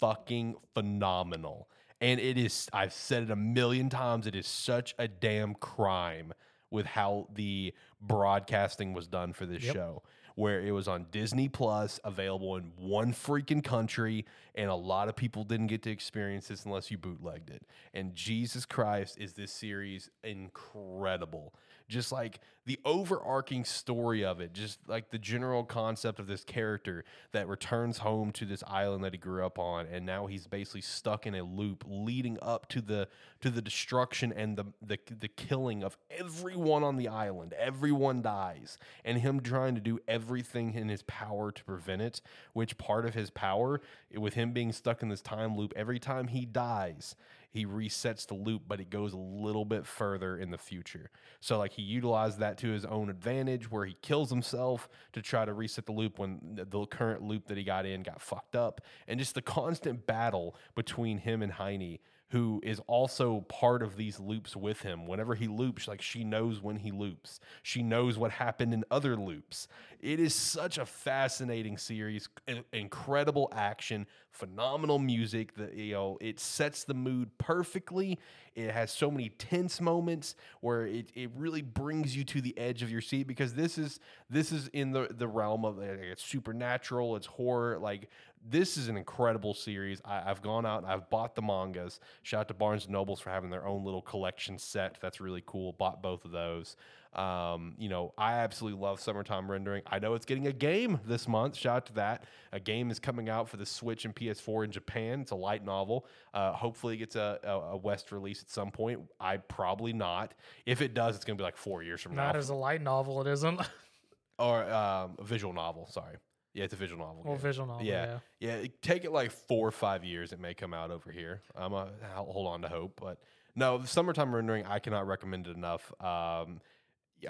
fucking phenomenal. And it is, I've said it a million times, it is such a damn crime with how the broadcasting was done for this yep. show. Where it was on Disney Plus, available in one freaking country, and a lot of people didn't get to experience this unless you bootlegged it. And Jesus Christ, is this series incredible. Just like the overarching story of it, just like the general concept of this character that returns home to this island that he grew up on, and now he's basically stuck in a loop leading up to the to the destruction and the the, the killing of everyone on the island. Everyone dies, and him trying to do everything in his power to prevent it, which part of his power, with him being stuck in this time loop, every time he dies, he resets the loop, but it goes a little bit further in the future. So like he utilized that to his own advantage, where he kills himself to try to reset the loop when the current loop that he got in got fucked up. And just the constant battle between him and Heine, who is also part of these loops with him. Whenever he loops, like she knows when he loops. She knows what happened in other loops. It is such a fascinating series, incredible action, phenomenal music. The, you know, it sets the mood perfectly. It has so many tense moments where it, it really brings you to the edge of your seat, because this is this is in the, the realm of like, it's supernatural, it's horror. Like, this is an incredible series. I, I've gone out and I've bought the mangas. Shout out to Barnes and Nobles for having their own little collection set. That's really cool. Bought both of those. Um, you know, I absolutely love Summertime Rendering. I know it's getting a game this month. Shout out to that. A game is coming out for the Switch and P S four in Japan. It's a light novel. Uh, hopefully it gets a, a, a West release at some point. I probably not. If it does, it's going to be like four years from now. Not as a light novel, it isn't. Or um, a visual novel, sorry. Yeah, it's a visual novel. Well, game. visual novel, yeah. Yeah, yeah, take it like four or five years. It may come out over here. I'm a, I'll hold on to hope. But no, Summertime Rendering, I cannot recommend it enough. Um,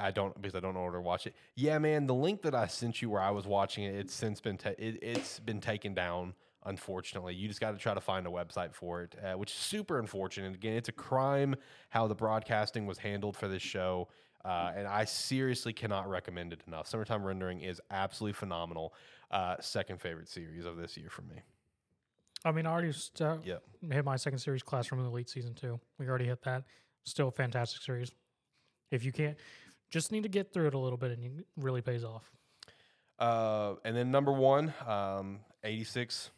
I don't, because I don't know where to watch it. Yeah, man, the link that I sent you where I was watching it, it's since been ta- it, it's been taken down, unfortunately. You just got to try to find a website for it, uh, which is super unfortunate. Again, it's a crime how the broadcasting was handled for this show. Uh, and I seriously cannot recommend it enough. Summertime Rendering is absolutely phenomenal. Uh, second favorite series of this year for me. I mean, I already st- yep. hit my second series, Classroom of the Elite Season two. We already hit that. Still a fantastic series. If you can't, just need to get through it a little bit, and it really pays off. Uh, and then number one, um, eighty-six,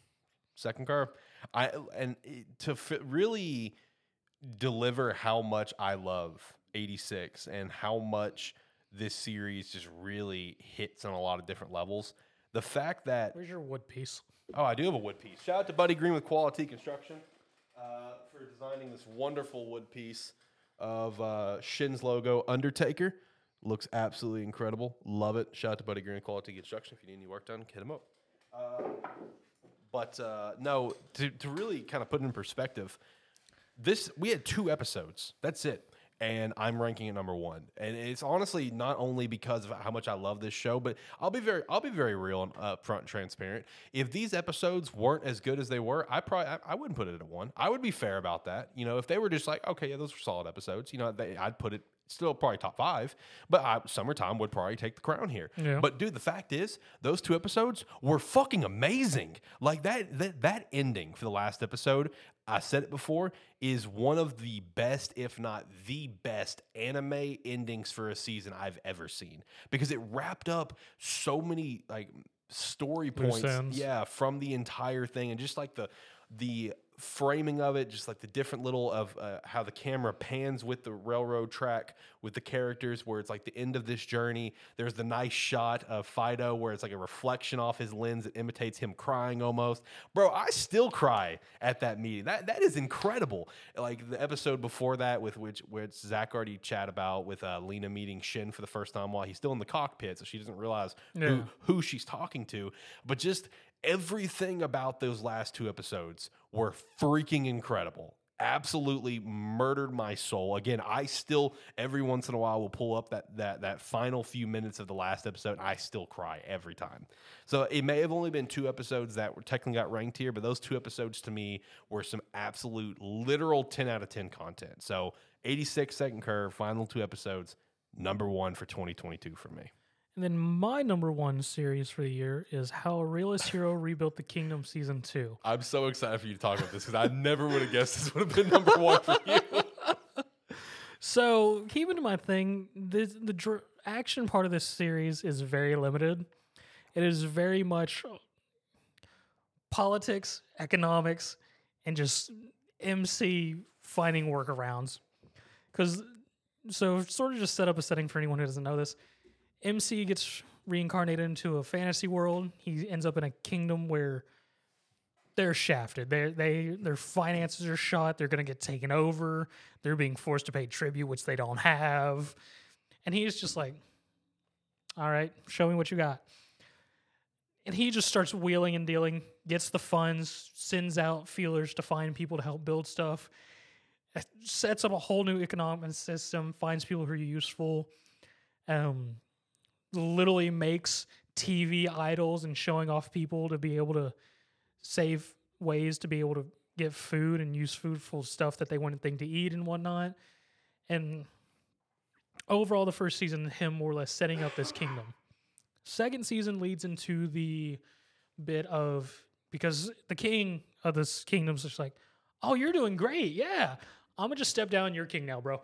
second curve. I and to f- really deliver how much I love eighty-six and how much this series just really hits on a lot of different levels. The fact that... Where's your wood piece? Oh, I do have a wood piece. Shout out to Buddy Green with Quality Construction uh, for designing this wonderful wood piece of uh, Shin's logo, Undertaker. Looks absolutely incredible. Love it. Shout out to Buddy Green with Quality Construction. If you need any work done, hit him up. Uh, but uh, no, to, to really kind of put it in perspective, this we had two episodes. That's it. And I'm ranking it number one. And it's honestly not only because of how much I love this show, but I'll be very, I'll be very real and upfront and transparent. If these episodes weren't as good as they were, I probably, I, I wouldn't put it at one. I would be fair about that. You know, if they were just like, okay, yeah, those were solid episodes, you know, they, I'd put it still probably top five, but I, Summertime would probably take the crown here. Yeah. But dude, the fact is, those two episodes were fucking amazing. Like that, that, that ending for the last episode, I said it before, is one of the best, if not the best, anime endings for a season I've ever seen, because it wrapped up so many like story points, yeah, from the entire thing, and just like the the framing of it, just like the different little of uh, how the camera pans with the railroad track with the characters, where it's like the end of this journey. There's the nice shot of Fido where it's like a reflection off his lens that imitates him crying almost. Bro, I still cry at that meeting. That that is incredible. Like the episode before that with which which Zach already chat about with uh, Lena meeting Shin for the first time while he's still in the cockpit, so she doesn't realize yeah. who, who she's talking to. But just everything about those last two episodes were freaking incredible. Absolutely murdered my soul. Again, I still, every once in a while, will pull up that that that final few minutes of the last episode, and I still cry every time. So it may have only been two episodes that were technically got ranked here, but those two episodes to me were some absolute literal ten out of ten content. So eighty-six Second Curve, final two episodes, number one for twenty twenty-two for me. And then my number one series for the year is How a Realist Hero Rebuilt the Kingdom Season two. I'm so excited for you to talk about this because I never would have guessed this would have been number one for you. So, keeping to my thing, this, the dr- action part of this series is very limited. It is very much politics, economics, and just M C finding workarounds. Because, so sort of just set up a setting for anyone who doesn't know this. M C gets reincarnated into a fantasy world. He ends up in a kingdom where they're shafted. They they their finances are shot. They're going to get taken over. They're being forced to pay tribute, which they don't have. And he's just like, all right, show me what you got. And he just starts wheeling and dealing, gets the funds, sends out feelers to find people to help build stuff, sets up a whole new economic system, finds people who are useful, um, literally makes T V idols and showing off people to be able to save ways to be able to get food and use food for stuff that they wouldn't think to eat and whatnot. And overall, the first season, him more or less setting up this kingdom. Second season leads into the bit of, because the king of this kingdom's just like, oh, you're doing great. Yeah. I'm going to just step down. You're king now, bro.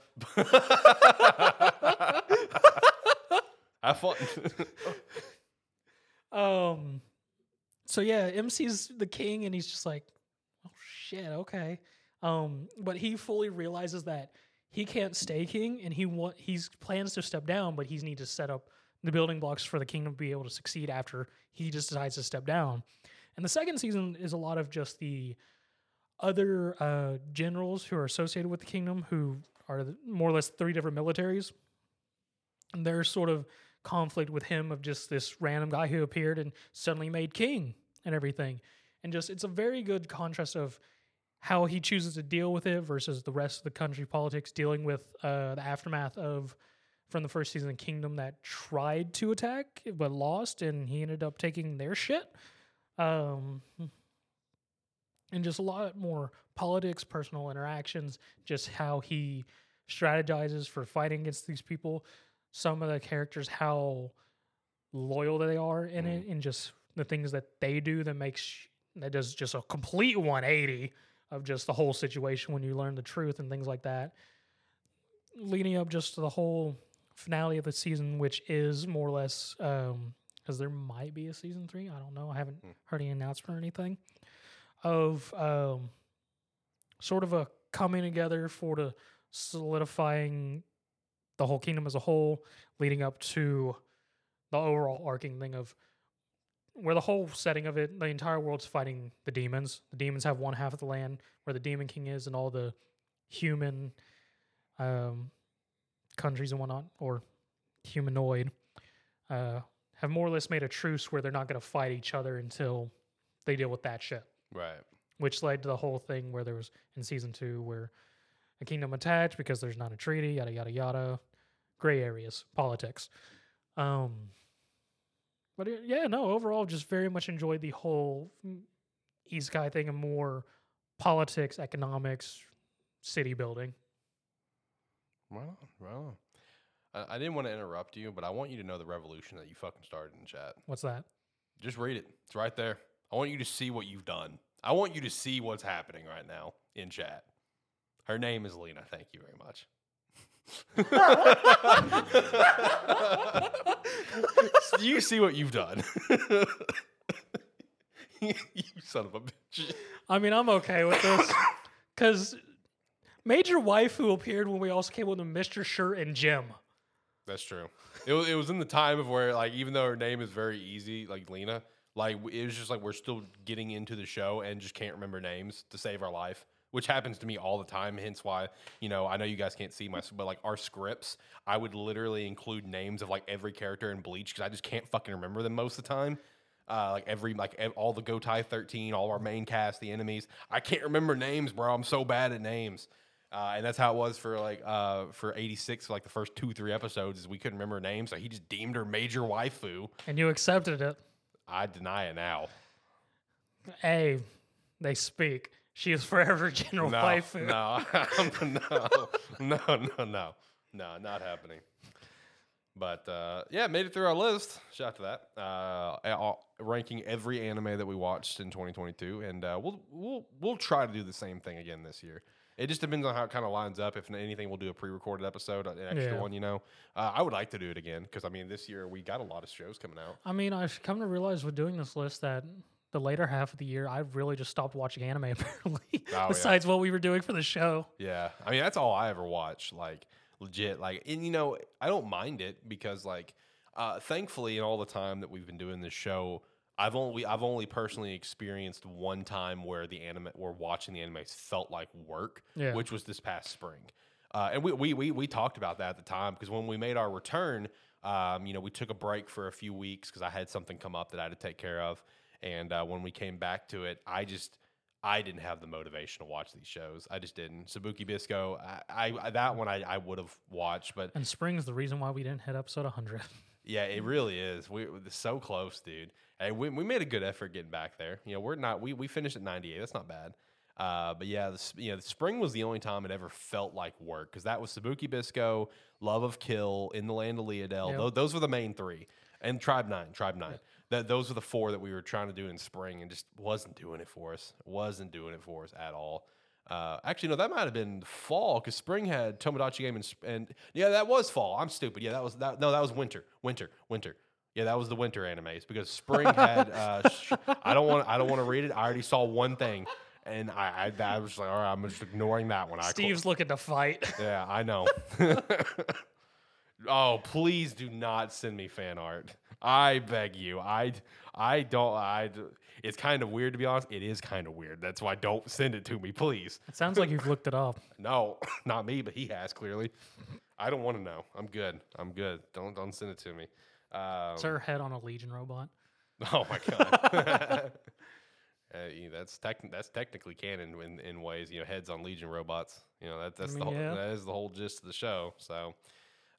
I fought. um, so yeah, M C's the king, and he's just like, "Oh shit, okay." Um, but he fully realizes that he can't stay king, and he wa- he's plans to step down, but he needs to set up the building blocks for the kingdom to be able to succeed after he just decides to step down. And the second season is a lot of just the other uh, generals who are associated with the kingdom, who are the, more or less three different militaries, and they're sort of conflict with him of just this random guy who appeared and suddenly made king and everything. And just, it's a very good contrast of how he chooses to deal with it versus the rest of the country politics dealing with uh, the aftermath of, from the first season, the kingdom that tried to attack but lost, and he ended up taking their shit. Um, and just a lot more politics, personal interactions, just how he strategizes for fighting against these people. Some of the characters, how loyal they are in it, and just the things that they do that makes sh- that does just a complete one eighty of just the whole situation when you learn the truth and things like that. Leading up just to the whole finale of the season, which is more or less, um, because there might be a season three. I don't know. I haven't heard any announcement or anything of um, sort of a coming together for the solidifying the whole kingdom as a whole, leading up to the overall arcing thing of where the whole setting of it, the entire world's fighting the demons. The demons have one half of the land where the Demon King is, and all the human um, countries and whatnot, or humanoid, uh, have more or less made a truce where they're not going to fight each other until they deal with that shit. Right. Which led to the whole thing where there was, in season two, where a kingdom attached because there's not a treaty, yada, yada, yada. Gray areas, politics. Um, but it, yeah, no, overall, just very much enjoyed the whole isekai thing and more politics, economics, city building. Right on, right on. I, I didn't want to interrupt you, but I want you to know the revolution that you fucking started in chat. What's that? Just read it. It's right there. I want you to see what you've done. I want you to see what's happening right now in chat. Her name is Lena. Thank you very much. You see what you've done. You son of a bitch. I mean, I'm okay with this. Because Major Waifu appeared when we also came with Mister Shirt and Jim. That's true. It was, it was in the time of where, like, even though her name is very easy, like Lena, like, it was just like we're still getting into the show and just can't remember names to save our life, which happens to me all the time. Hence why, you know, I know you guys can't see my, but like our scripts, I would literally include names of like every character in Bleach because I just can't fucking remember them most of the time. Uh, like every, like ev- all the Gotai thirteen, all our main cast, the enemies. I can't remember names, bro. I'm so bad at names. Uh, and that's how it was for like uh, for eighty-six, for like the first two, three episodes, is we couldn't remember her name, so he just deemed her Major Waifu. And you accepted it. I deny it now. Hey, they speak. She is forever General no, Waifu. No, no, no, no, no, no, not happening. But uh, yeah, made it through our list. Shout out to that. Uh, ranking every anime that we watched in twenty twenty-two, and uh, we'll we'll we'll try to do the same thing again this year. It just depends on how it kind of lines up. If anything, we'll do a pre-recorded episode, an extra yeah. one, you know. Uh, I would like to do it again because, I mean, this year we got a lot of shows coming out. I mean, I've come to realize with doing this list that the later half of the year, I really just stopped watching anime, apparently, oh, besides yeah. what we were doing for the show. Yeah. I mean, that's all I ever watch, like, legit. Like, and, you know, I don't mind it because, like, uh, thankfully, in all the time that we've been doing this show, I've only I've only personally experienced one time where the anime or watching the anime felt like work, yeah. which was this past spring, uh, and we, we we we talked about that at the time because when we made our return, um, you know, we took a break for a few weeks because I had something come up that I had to take care of, and uh, when we came back to it, I just I didn't have the motivation to watch these shows. I just didn't. Sabuki Bisco, I, I that one I, I would have watched, but and spring is the reason why we didn't hit episode one hundred. Yeah, it really is. We, we're so close, dude. Hey, we, we made a good effort getting back there. You know, we're not we we finished at ninety-eight. That's not bad. Uh, but yeah, the, you know, the spring was the only time it ever felt like work because that was Sabuki Bisco, Love of Kill, In the Land of Leadale. Yep. Those, those were the main three, and Tribe nine, Tribe nine. Yep. That those were the four that we were trying to do in spring, and just wasn't doing it for us. Wasn't doing it for us at all. Uh, actually, no, that might have been fall because spring had Tomodachi Game and, and yeah, that was fall. I'm stupid. Yeah, that was that. No, that was winter, winter, winter. Yeah, that was the winter animes because spring had. Uh, sh- I don't want. I don't want to read it. I already saw one thing, and I, I, I was like, all right, I'm just ignoring that one. Steve's I cl- looking to fight. Yeah, I know. Oh, please do not send me fan art. I beg you. I, I don't. I. It's kind of weird, to be honest. It is kind of weird. That's why don't send it to me, please. It sounds like you've looked it up. No, not me, but he has, clearly. I don't want to know. I'm good. I'm good. Don't don't send it to me. Um, it's her head on a Legion robot. Oh, my God. uh, you know, that's tec- that's technically canon in, in ways, you know, heads on Legion robots. You know, that, that's I mean, the whole, yeah. that is the whole gist of the show, so...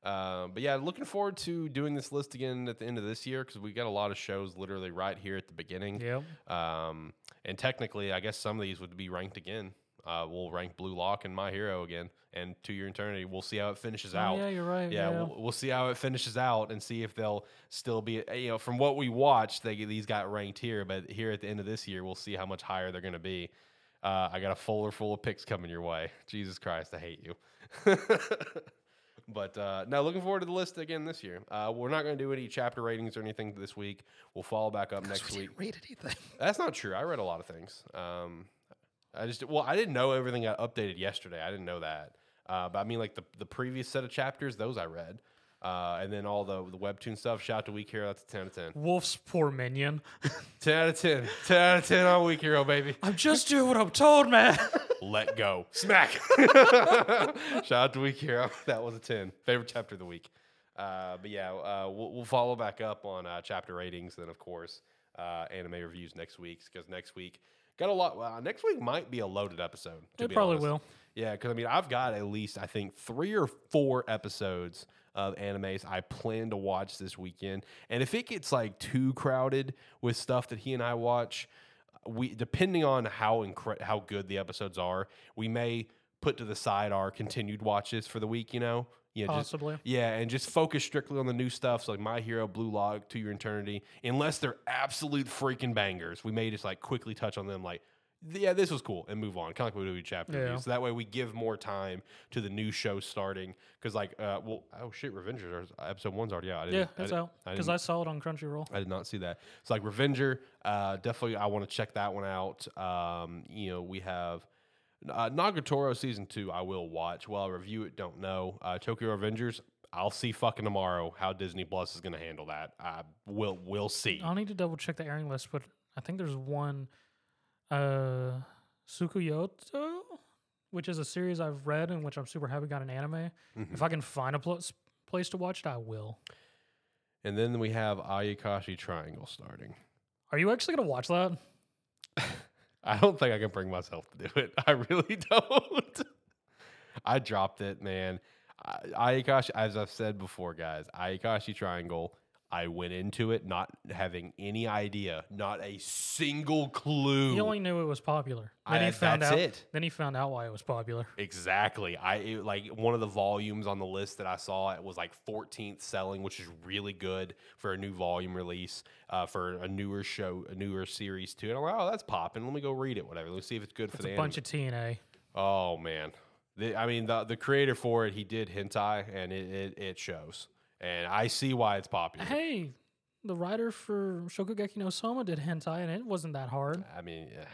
Uh, but yeah, looking forward to doing this list again at the end of this year because we got a lot of shows literally right here at the beginning. Yeah. Um, and technically, I guess some of these would be ranked again. Uh, we'll rank Blue Lock and My Hero again, and To Your Eternity. We'll see how it finishes oh, out. Yeah, you're right. Yeah, yeah. We'll, we'll see how it finishes out and see if they'll still be. You know, from what we watched, they these got ranked here, but here at the end of this year, we'll see how much higher they're going to be. Uh, I got a folder full of picks coming your way. Jesus Christ, I hate you. But uh, now looking forward to the list again this year. Uh, we're not going to do any chapter ratings or anything this week. We'll follow back up next week. I didn't read anything. That's not true. I read a lot of things. Um, I just well, I didn't know everything got updated yesterday. I didn't know that. Uh, but I mean, like the the previous set of chapters, those I read, uh, and then all the the webtoon stuff. Shout out to Week Hero. That's a ten out of ten. Wolf's poor minion. ten out of ten. Ten out of ten on Week Hero, baby. I'm just doing what I'm told, man. Let go. Smack. Shout out to Week Hero. That was a ten. Favorite chapter of the week. Uh, but yeah, uh, we'll, we'll follow back up on uh, chapter ratings. Then, of course, uh, anime reviews next week. Because next week, got a lot. Uh, next week might be a loaded episode. To it be probably honest. Will. Yeah, because I mean, I've got at least, I think, three or four episodes of animes I plan to watch this weekend. And if it gets like too crowded with stuff that he and I watch, we depending on how incre- how good the episodes are, we may put to the side our continued watches for the week, you know? You know Possibly. Just, yeah, and just focus strictly on the new stuff, so like My Hero, Blue Lock, To Your Eternity, unless they're absolute freaking bangers. We may just like quickly touch on them like, yeah, this was cool, and move on. Comic book movie chapter yeah. review. So that way we give more time to the new show starting. Because, like, uh, well, oh shit, Revengers, episode one's already out. I didn't, yeah, it's I didn't, out. Because I, I saw it on Crunchyroll. I did not see that. It's so, like, Revenger, uh, definitely I want to check that one out. Um, you know, we have uh, Nagatoro season two, I will watch. Will I review it? Don't know. Uh, Tokyo Revengers, I'll see fucking tomorrow how Disney Plus is going to handle that. I will, we'll see. I'll need to double check the airing list, but I think there's one. Uh, Tsukuyoto, which is a series I've read and which I'm super happy got an anime. Mm-hmm. If I can find a pl- place to watch it, I will. And then we have Ayakashi Triangle starting. Are you actually going to watch that? I don't think I can bring myself to do it. I really don't. I dropped it, man. I- Ayakashi, as I've said before, guys, Ayakashi Triangle, I went into it not having any idea, not a single clue. He only knew it was popular. Then I, he found that's out, it. Then he found out why it was popular. Exactly. I it, like one of the volumes on the list that I saw, it was like fourteenth selling, which is really good for a new volume release, uh, for a newer show, a newer series too. And I'm like, oh, that's popping. Let me go read it. Whatever. Let's see if it's good that's for the anime. It's a bunch anime. of T N A. Oh man. The, I mean, the the creator for it, he did hentai, and it it, it shows. And I see why it's popular. Hey, the writer for Shokugeki no Soma did hentai, and it wasn't that hard. I mean, yeah.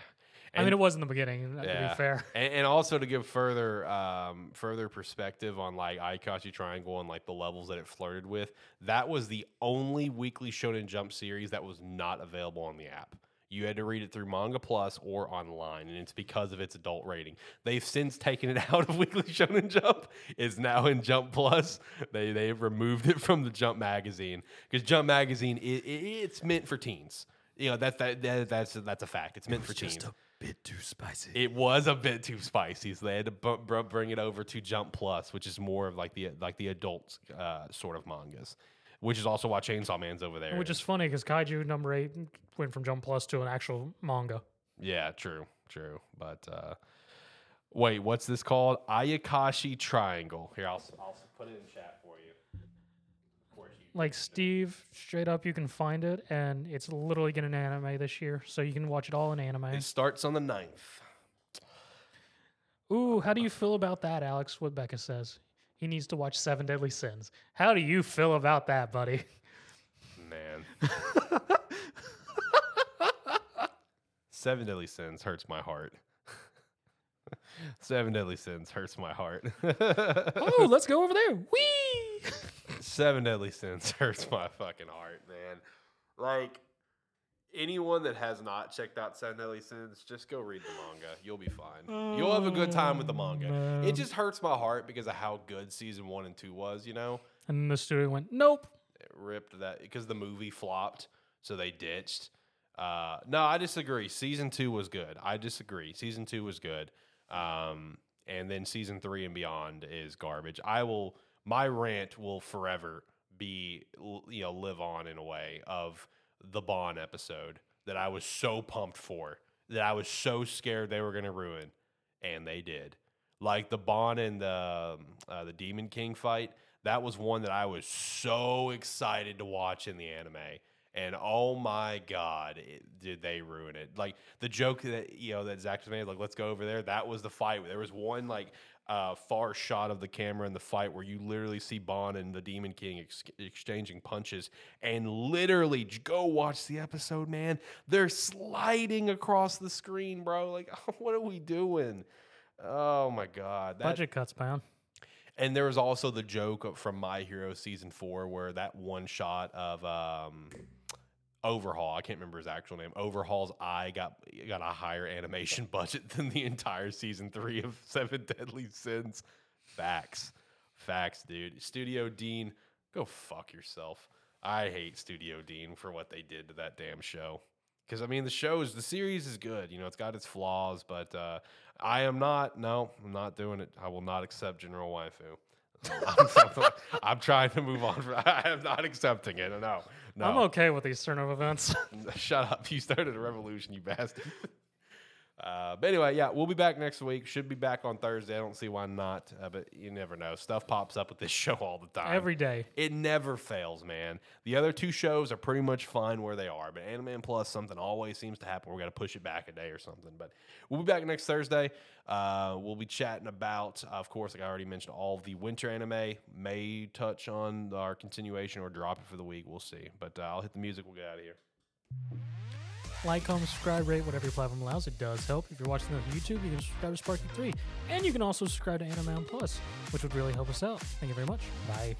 I mean, it was in the beginning, yeah. to be fair. And, and also to give further um, further perspective on, like, Ayakashi Triangle and, like, the levels that it flirted with, that was the only Weekly Shonen Jump series that was not available on the app. You had to read it through Manga Plus or online, and it's because of its adult rating. They've since taken it out of Weekly Shonen Jump. It's now in Jump Plus. They they removed it from the Jump magazine because Jump magazine it, it, it's meant for teens. You know that's that, that that's that's a fact. It's meant it was for just teens. A bit too spicy. It was a bit too spicy, so they had to b- b- bring it over to Jump Plus, which is more of like the like the adult uh, sort of mangas. Which is also why Chainsaw Man's over there. Which is funny because Kaiju number eight went from Jump Plus to an actual manga. Yeah, true, true. But uh, wait, what's this called? Ayakashi Triangle. Here, I'll I'll put it in chat for you. For you. Like Steve, straight up, you can find it, and it's literally getting an anime this year, so you can watch it all in anime. It starts on the ninth. Ooh, how do you feel about that, Alex? What Becca says. He needs to watch Seven Deadly Sins. How do you feel about that, buddy? Man. Seven Deadly Sins hurts my heart. Seven Deadly Sins hurts my heart. Oh, let's go over there. Whee! Seven Deadly Sins hurts my fucking heart, man. Like, anyone that has not checked out Seven Deadly Sins, just go read the manga. You'll be fine. Oh, You'll have a good time with the manga. Man. It just hurts my heart because of how good season one and two was, you know? And the studio went, nope. It ripped that because the movie flopped, so they ditched. Uh, no, I disagree. Season two was good. I disagree. Season two was good. Um, and then season three and beyond is garbage. I will, my rant will forever be, you know, live on in a way of the Bond episode that I was so pumped for, that I was so scared they were going to ruin, and they did. Like the Bond and the uh, the Demon King fight, that was one that I was so excited to watch in the anime, and oh my god, it, did they ruin it. Like the joke that, you know, that Zach made, like, let's go over there, that was the fight. There was one, like, Uh, far shot of the camera in the fight where you literally see Bond and the Demon King ex- exchanging punches, and literally go watch the episode, man. They're sliding across the screen, bro. Like, what are we doing? Oh my god, that, budget cuts, man. And there was also the joke from My Hero season four where that one shot of um, Overhaul, I can't remember his actual name, Overhaul's eye got got a higher animation budget than the entire season three of Seven Deadly Sins. Facts. Facts, dude. Studio Dean, go fuck yourself. I hate Studio Dean for what they did to that damn show. Because, I mean, the shows, the series is good. You know, it's got its flaws, but uh, I am not, no, I'm not doing it. I will not accept General Waifu. I'm, so, I'm trying to move on. From, I am not accepting it. No, no. I'm okay with these turn of events. Shut up. You started a revolution, you bastard. Uh, but anyway, yeah, we'll be back next week. Should be back on Thursday. I don't see why not, uh, but you never know. Stuff pops up with this show all the time. Every day. It never fails, man. The other two shows are pretty much fine where they are, but Anime Plus, something always seems to happen. We're going to push it back a day or something, but we'll be back next Thursday. Uh, we'll be chatting about, of course, like I already mentioned, all the winter anime. May touch on our continuation or drop it for the week. We'll see, but uh, I'll hit the music. We'll get out of here. Like, comment, subscribe, rate, whatever your platform allows. It does help. If you're watching this on YouTube, you can subscribe to Sparky three. And you can also subscribe to Anime Plus, which would really help us out. Thank you very much. Bye.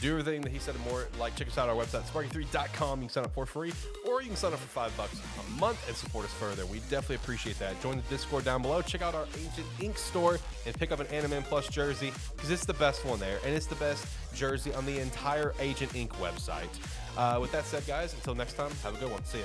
Do everything that he said and more. Like, check us out on our website, Sparky three dot com. You can sign up for free, or you can sign up for five bucks a month and support us further. We definitely appreciate that. Join the Discord down below. Check out our Ancient Ink store and pick up an Anime Plus jersey because it's the best one there, and it's the best jersey on the entire Ancient Ink website. Uh, with that said, guys, until next time, have a good one. See ya.